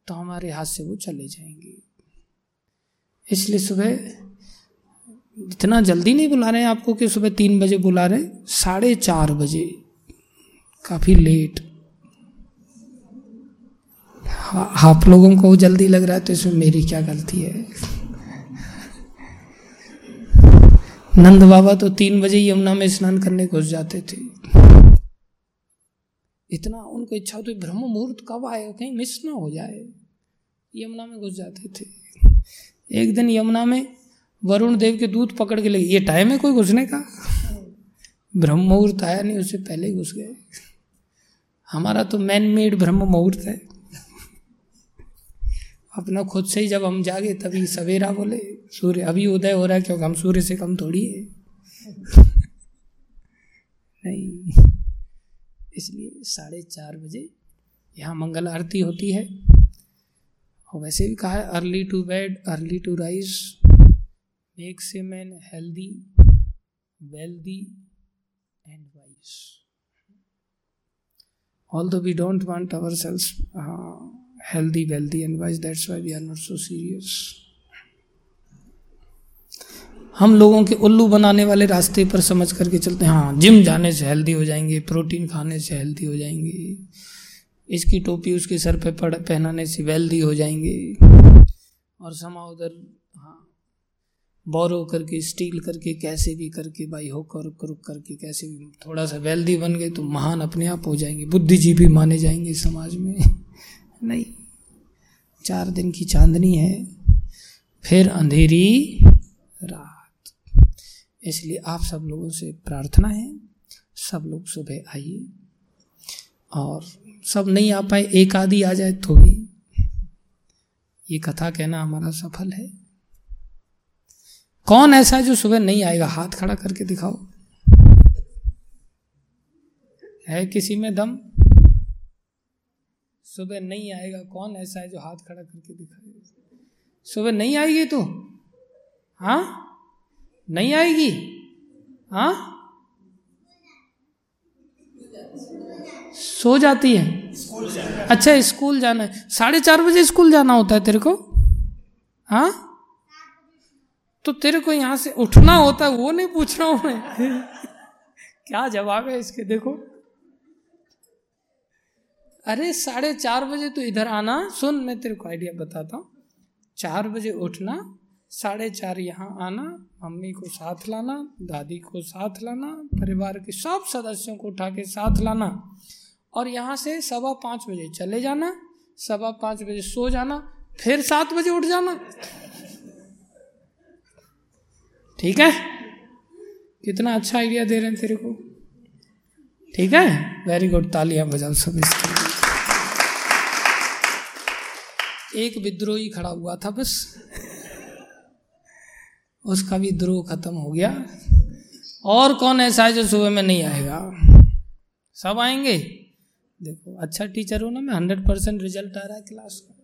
तो हमारे हाथ से वो चले जाएंगे। इसलिए सुबह इतना जल्दी नहीं बुला रहे हैं आपको कि सुबह तीन बजे बुला रहे हैं, साढ़े चार बजे, काफ़ी लेट। आप लोगों को जल्दी लग रहा है तो इसमें मेरी क्या गलती है। नंद बाबा तो तीन बजे यमुना में स्नान करने घुस जाते थे, इतना उनको इच्छा होती ब्रह्म मुहूर्त कब आए, कहीं मिस ना हो जाए, यमुना में घुस जाते थे। एक दिन यमुना में वरुण देव के दूध पकड़ के ले, ये टाइम है कोई घुसने का, ब्रह्म मुहूर्त आया नहीं, उससे पहले ही घुस गए। हमारा तो मैन मेड ब्रह्म मुहूर्त है, अपना खुद से ही जब हम जागे तभी सवेरा बोले, सूर्य अभी उदय हो रहा है, क्योंकि हम सूर्य से कम थोड़ी है नहीं। इसलिए साढ़े चार बजे यहाँ मंगल आरती होती है, और वैसे भी कहा है early to bed early to rise makes a man healthy wealthy and wise, although we don't want ourselves healthy, wealthy and wise, that's why we are not so serious। हम लोगों के उल्लू बनाने वाले रास्ते पर समझ करके चलते हैं, हाँ जिम जाने से हेल्दी हो जाएंगे, प्रोटीन खाने से हेल्दी हो जाएंगे, इसकी टोपी उसके सर पे पड़ पहनाने से वेल्दी हो जाएंगे, और समा उधर हाँ बोरो करके स्टील करके कैसे भी करके भाई होकर रुक करके कैसे भी थोड़ा सा वेल्दी बन गए तो महान अपने आप हो जाएंगे, बुद्धिजीवी माने जाएंगे समाज में। नहीं, चार दिन की चांदनी है, फिर अंधेरी रात। इसलिए आप सब लोगों से प्रार्थना है, सब लोग सुबह आइए, और सब नहीं आ पाए एक आधी आ जाए तो भी ये कथा कहना हमारा सफल है। कौन ऐसा है जो सुबह नहीं आएगा? हाथ खड़ा करके दिखाओ। है किसी में दम? सुबह नहीं आएगा कौन ऐसा है जो हाथ खड़ा करके दिखाएगा? सुबह नहीं आएगी तो हाँ नहीं आएगी, हाँ सो जाती है। स्कूल जाना, अच्छा स्कूल जाना है, साढ़े चार बजे स्कूल जाना होता है तेरे को, हाँ तो तेरे को यहाँ से उठना होता है। वो नहीं पूछ रहा हूँ मैं क्या जवाब है इसके। देखो अरे साढ़े चार बजे तो इधर आना, सुन मैं तेरे को आइडिया बताता हूँ। चार बजे उठना, साढ़े चार यहाँ आना, मम्मी को साथ लाना, दादी को साथ लाना, परिवार के सब सदस्यों को उठा के साथ लाना, और यहाँ से सवा पाँच बजे चले जाना, सवा पाँच बजे सो जाना, फिर सात बजे उठ जाना। ठीक है, कितना अच्छा आइडिया दे रहे हैं तेरे को। ठीक है, वेरी गुड, तालियां बजाओ सब इसके। एक विद्रोही खड़ा हुआ था बस, उसका भी द्रोह खत्म हो गया। और कौन ऐसा है जो सुबह में नहीं आएगा? सब आएंगे। देखो अच्छा टीचर हो ना मैं, हंड्रेड परसेंट रिजल्ट आ रहा है क्लास का।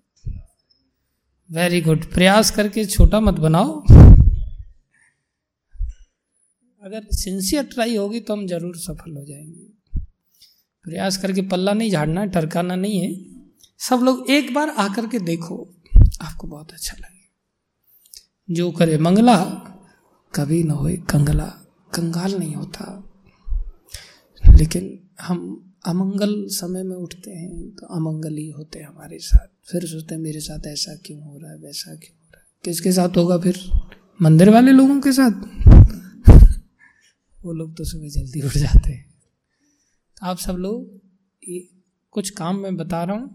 वेरी गुड, प्रयास करके छोटा मत बनाओ, अगर सिंसियर ट्राई होगी तो हम जरूर सफल हो जाएंगे। प्रयास करके पल्ला नहीं झाड़ना है, टरकाना नहीं है। सब लोग एक बार आकर के देखो, आपको बहुत अच्छा लगे। जो करे मंगला कभी न होए कंगला, कंगाल नहीं होता। लेकिन हम अमंगल समय में उठते हैं तो अमंगल ही होते हैं हमारे साथ। फिर सोचते हैं मेरे साथ ऐसा क्यों हो रहा है, वैसा क्यों हो रहा है। किसके साथ होगा फिर? मंदिर वाले लोगों के साथ वो लोग तो सुबह जल्दी उठ जाते हैं। तो आप सब लोग कुछ काम मैं बता रहा हूँ,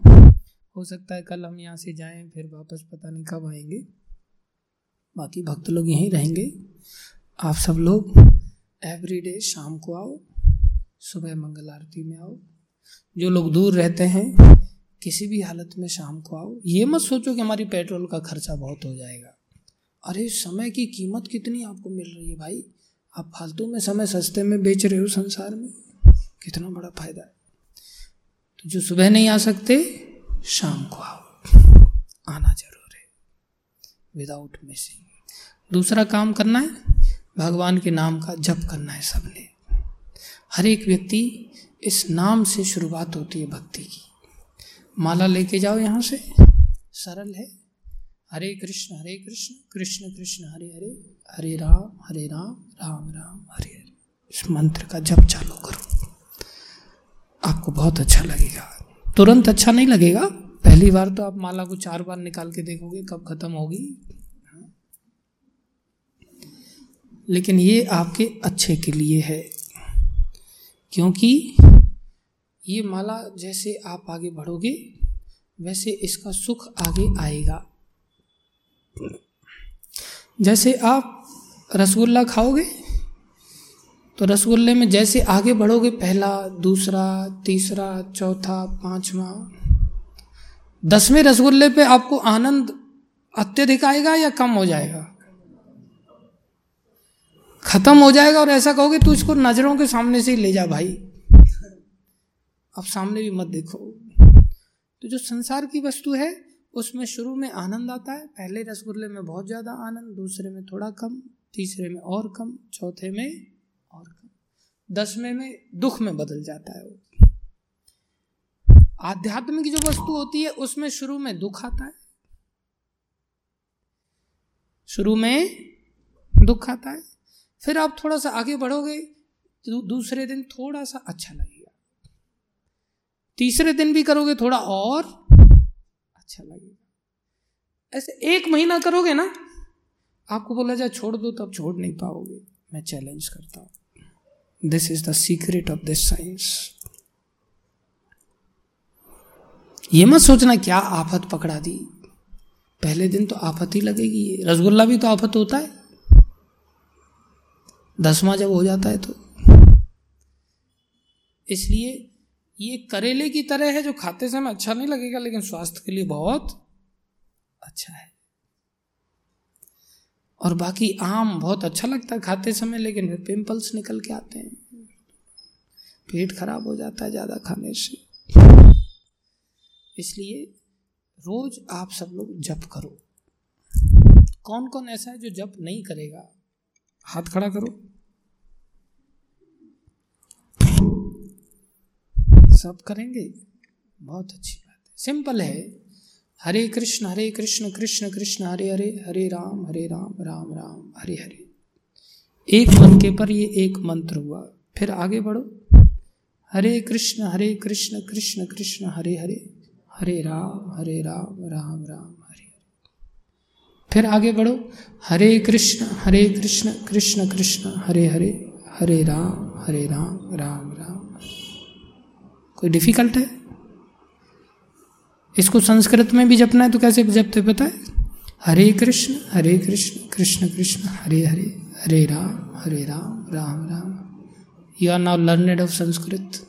हो सकता है कल हम यहाँ से जाएं फिर वापस पता नहीं कब आएंगे। बाकी भक्त लोग यहीं रहेंगे। आप सब लोग एवरीडे शाम को आओ, सुबह मंगल आरती में आओ। जो लोग दूर रहते हैं किसी भी हालत में शाम को आओ। ये मत सोचो कि हमारी पेट्रोल का खर्चा बहुत हो जाएगा। अरे समय की कीमत कितनी आपको मिल रही है भाई, आप फालतू में समय सस्ते में बेच रहे हो संसार में, कितना बड़ा फायदा है। तो जो सुबह नहीं आ सकते शाम को आओ, आना जरूर है विदाउट मिसिंग। दूसरा काम करना है भगवान के नाम का जप करना है सबने। हर एक व्यक्ति, इस नाम से शुरुआत होती है भक्ति की। माला लेके जाओ यहाँ से, सरल है। हरे कृष्ण हरे कृष्ण कृष्ण कृष्ण हरे हरे, हरे राम हरे राम राम राम हरे हरे। इस मंत्र का जप चालू करो, आपको बहुत अच्छा लगेगा। तुरंत अच्छा नहीं लगेगा, पहली बार तो आप माला को चार बार निकाल के देखोगे कब खत्म होगी, लेकिन ये आपके अच्छे के लिए है। क्योंकि ये माला जैसे आप आगे बढ़ोगे वैसे इसका सुख आगे आएगा। जैसे आप रसगुल्ला खाओगे तो रसगुल्ले में जैसे आगे बढ़ोगे, पहला दूसरा तीसरा चौथा पांचवा दसवें रसगुल्ले पे आपको आनंद अत्यधिक आएगा या कम हो जाएगा? खत्म हो जाएगा। और ऐसा कहोगे तू इसको नजरों के सामने से ही ले जा भाई, अब सामने भी मत देखो। तो जो संसार की वस्तु है उसमें शुरू में आनंद आता है, पहले रसगुल्ले में बहुत ज़्यादा आनंद, दूसरे में थोड़ा कम, तीसरे में और कम, चौथे में और कम, दसवें में दुख में बदल जाता है वो। आध्यात्मिक जो वस्तु होती है उसमें शुरू में दुख आता है, शुरू में दुख आता है, फिर आप थोड़ा सा आगे बढ़ोगे, दूसरे दिन थोड़ा सा अच्छा लगेगा, तीसरे दिन भी करोगे थोड़ा और अच्छा लगेगा। ऐसे एक महीना करोगे ना, आपको बोला जाए छोड़ दो तब छोड़ नहीं पाओगे। मैं चैलेंज करता हूं, this is the secret of this science. ये मत सोचना क्या आफत पकड़ा दी, पहले दिन तो आफत ही लगेगी। रसगुल्ला भी तो आफत होता है, दसवां जब हो जाता है तो। इसलिए ये करेले की तरह है, जो खाते समय अच्छा नहीं लगेगा लेकिन स्वास्थ्य के लिए बहुत अच्छा है। और बाकी आम बहुत अच्छा लगता है खाते समय, लेकिन फिर पिंपल्स निकल के आते हैं, पेट खराब हो जाता है ज़्यादा खाने से। इसलिए रोज आप सब लोग जप करो। कौन कौन ऐसा है जो जप नहीं करेगा? हाथ खड़ा करो। सब करेंगे, बहुत अच्छी बात है। सिंपल है, हरे कृष्ण हरे कृष्ण कृष्ण कृष्ण हरे हरे, हरे राम हरे राम राम राम हरे हरे। एक मनके पर ये एक मंत्र हुआ। फिर आगे बढ़ो, हरे कृष्ण हरे कृष्ण कृष्ण कृष्ण हरे हरे, हरे राम हरे राम राम राम हरे हरे। फिर आगे बढ़ो, हरे कृष्ण हरे कृष्ण कृष्ण कृष्ण हरे हरे, हरे राम हरे राम राम राम। कोई डिफिकल्ट है? इसको संस्कृत में भी जपना है तो कैसे जपते पता है? Hare Krishna Hare Krishna Krishna Krishna Hare Hare, Hare Ram Hare Ram Ram Ram. You are now learned of Sanskrit.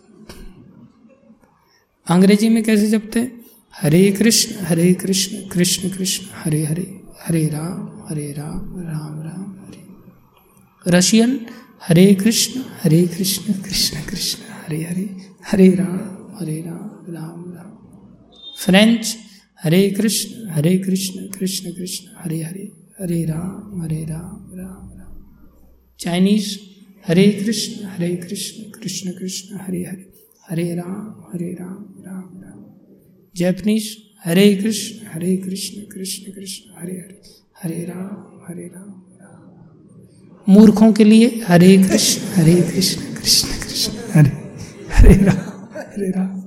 अंग्रेजी में कैसे जपते हैं? Hare Krishna Hare Krishna Krishna Krishna Hare Hare, Hare Ram Hare Ram Ram Ram Hare. Russian, Hare Krishna Hare Krishna Krishna Krishna Hare Hare, Hare Ram Hare Ram Ram Ram. French, Hare Krishna Hare Krishna Krishna Krishna Hare Hare, Hare Ram Hare Ram Ram Ram. Chinese, Hare Krishna Hare Krishna Krishna Krishna Hare Hare, Hare Ram Hare Ram Ram Ram. Japanese, Hare Krishna Hare Krishna Krishna Krishna Hare Hare, Hare Ram Hare Ram Ram. मूर्खों के लिए, हरे कृष्ण हरे कृष्ण कृष्ण कृष्ण हरे, हरे राम हरे राम।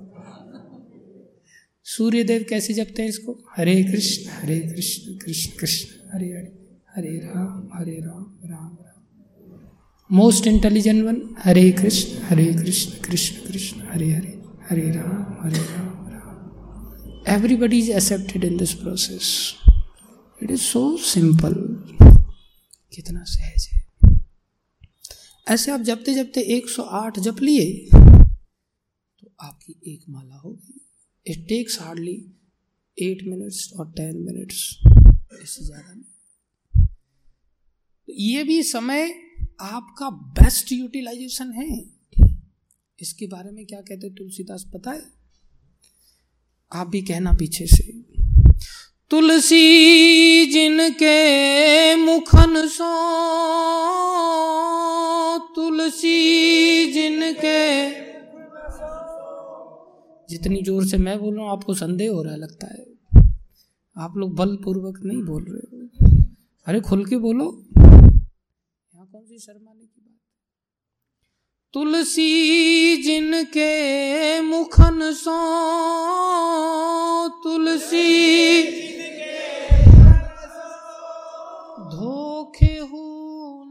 सूर्यदेव कैसे जपते हैं इसको? Hare Krishna Hare Krishna Krishna Krishna Hare Hare, Hare Ram Hare Ram Ram Ram. Most intelligent one, Hare Krishna Hare Krishna Krishna Krishna Hare Hare, Hare Ram Hare Ram Ram. Everybody is accepted in this process. It is so simple. कितना सहज है। ऐसे आप जपते जपते एक सौ आठ जप लिए तो आपकी एक माला होगी। It takes hardly eight minutes और टेन मिनट्स, इससे ज़्यादा नहीं। तो ये भी समय आपका बेस्ट यूटिलाइजेशन है। इसके बारे में क्या कहते तुलसीदास पता है? आप भी कहना पीछे से। तुलसी जिनके मुखन सो, तुलसी जिनके। जितनी जोर से मैं बोल रहा हूँ आपको संदेह हो रहा है, लगता है आप लोग बलपूर्वक नहीं बोल रहे हो। अरे खुल के बोलो, यहाँ कौन सी शर्माने की बात। तुलसी जिनके मुखन सो, तुलसी धोखे हो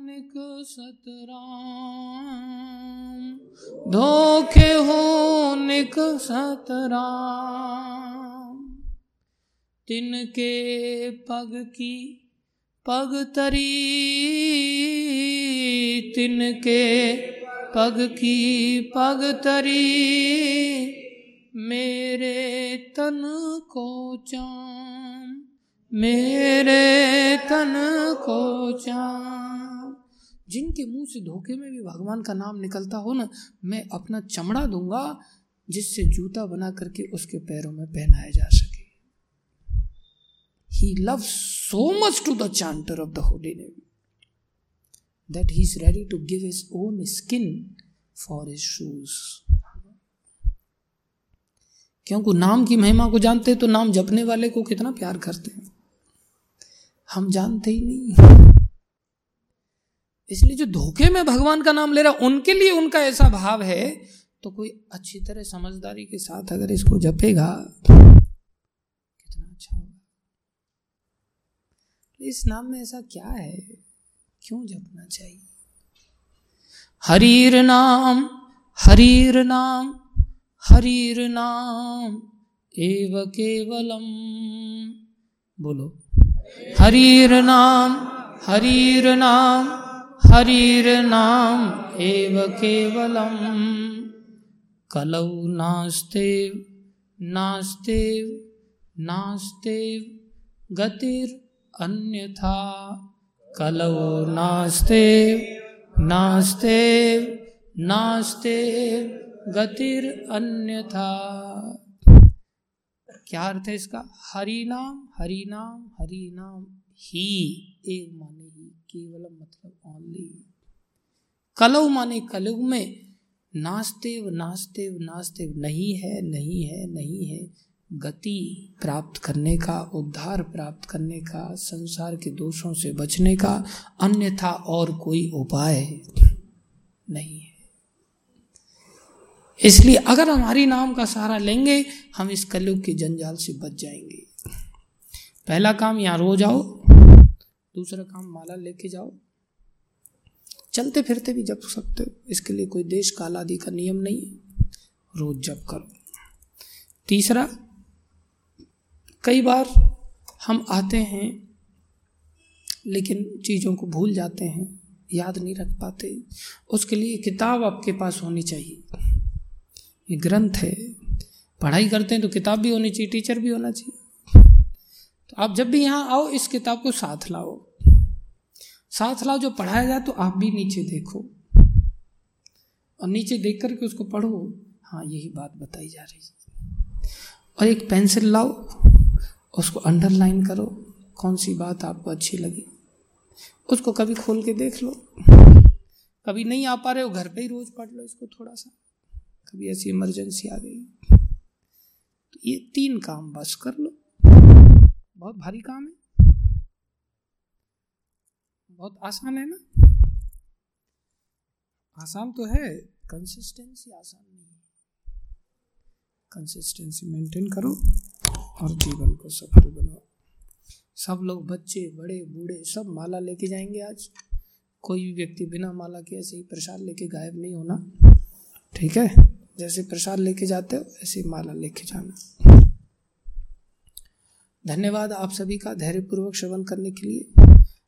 निक सतराम, धोखे हो निक सतराम। तिनके पग की पग तरी, तिनके पग की पग तरी। मेरे तन को चाम, मेरे तन को चाम। जिनके मुंह से धोखे में भी भगवान का नाम निकलता हो ना, मैं अपना चमड़ा दूंगा जिससे जूता बना करके उसके पैरों में पहनाया जा सके। He loves so much to the chanter of the holy name that he is ready to give his own skin for his shoes. क्योंकि नाम की महिमा को जानते हैं तो नाम जपने वाले को कितना प्यार करते हैं। हम जानते ही नहीं। इसलिए जो धोखे में भगवान का नाम ले रहा, उनके लिए उनका ऐसा भाव है। तो कोई अच्छी तरह समझदारी के साथ अगर इसको जपेगा कितना अच्छा होगा। इस नाम में ऐसा क्या है, क्यों जपना चाहिए? हरीर नाम हरीर नाम हरीर नाम एव केवलम। बोलो हरीर नाम हरीर नाम हरीर नाम एव केवलम। कलौ नास्तेव नास्तेव नास्तेव गतिर अन्यथा। कलौ नास्तेव नास्तेव नास्तेव गतिर अन्यथा। क्या अर्थ है इसका? हरि नाम हरि नाम हरि नाम ही एक माने ही केवल मतलब ओनली। कलौ माने कलौ में नास्तेव नास्तेव नास्तेव नहीं है नहीं है नहीं है गति प्राप्त करने का, उद्धार प्राप्त करने का, संसार के दोषों से बचने का, अन्यथा और कोई उपाय नहीं है। इसलिए अगर हम हरि नाम का सहारा लेंगे हम इस कलयुग के जंजाल से बच जाएंगे। पहला काम यहाँ रो जाओ, दूसरा काम माला लेके जाओ, चलते फिरते भी जप सकते हो, इसके लिए कोई देश काल आदि का नियम नहीं है, रोज जप करो। तीसरा, कई बार हम आते हैं लेकिन चीज़ों को भूल जाते हैं, याद नहीं रख पाते, उसके लिए किताब आपके पास होनी चाहिए। ये ग्रंथ है, पढ़ाई करते हैं तो किताब भी होनी चाहिए, टीचर भी होना चाहिए। तो आप जब भी यहाँ आओ इस किताब को साथ लाओ, साथ लाओ। जो पढ़ाया जाए तो आप भी नीचे देखो और नीचे देख करके उसको पढ़ो, हाँ यही बात बताई जा रही है। और एक पेंसिल लाओ, उसको अंडरलाइन करो, कौन सी बात आपको अच्छी लगी उसको कभी खोल के देख लो। कभी नहीं आ पा रहे हो घर पे ही रोज पढ़ लो इसको थोड़ा सा, कभी ऐसी इमरजेंसी आ गई। ये तीन काम बस कर लो, बहुत भारी काम है, बहुत आसान है ना? आसान तो है, कंसिस्टेंसी आसान नहीं है। कंसिस्टेंसी मेंटेन करो और जीवन को सफल बनाओ। सब लोग, बच्चे बड़े बूढ़े, सब माला लेके जाएंगे आज। कोई भी व्यक्ति बिना माला के ऐसे ही प्रसाद लेके गायब नहीं होना, ठीक है? जैसे प्रसाद लेके जाते हो ऐसे माला लेके जाना। धन्यवाद आप सभी का धैर्यपूर्वक श्रवण करने के लिए।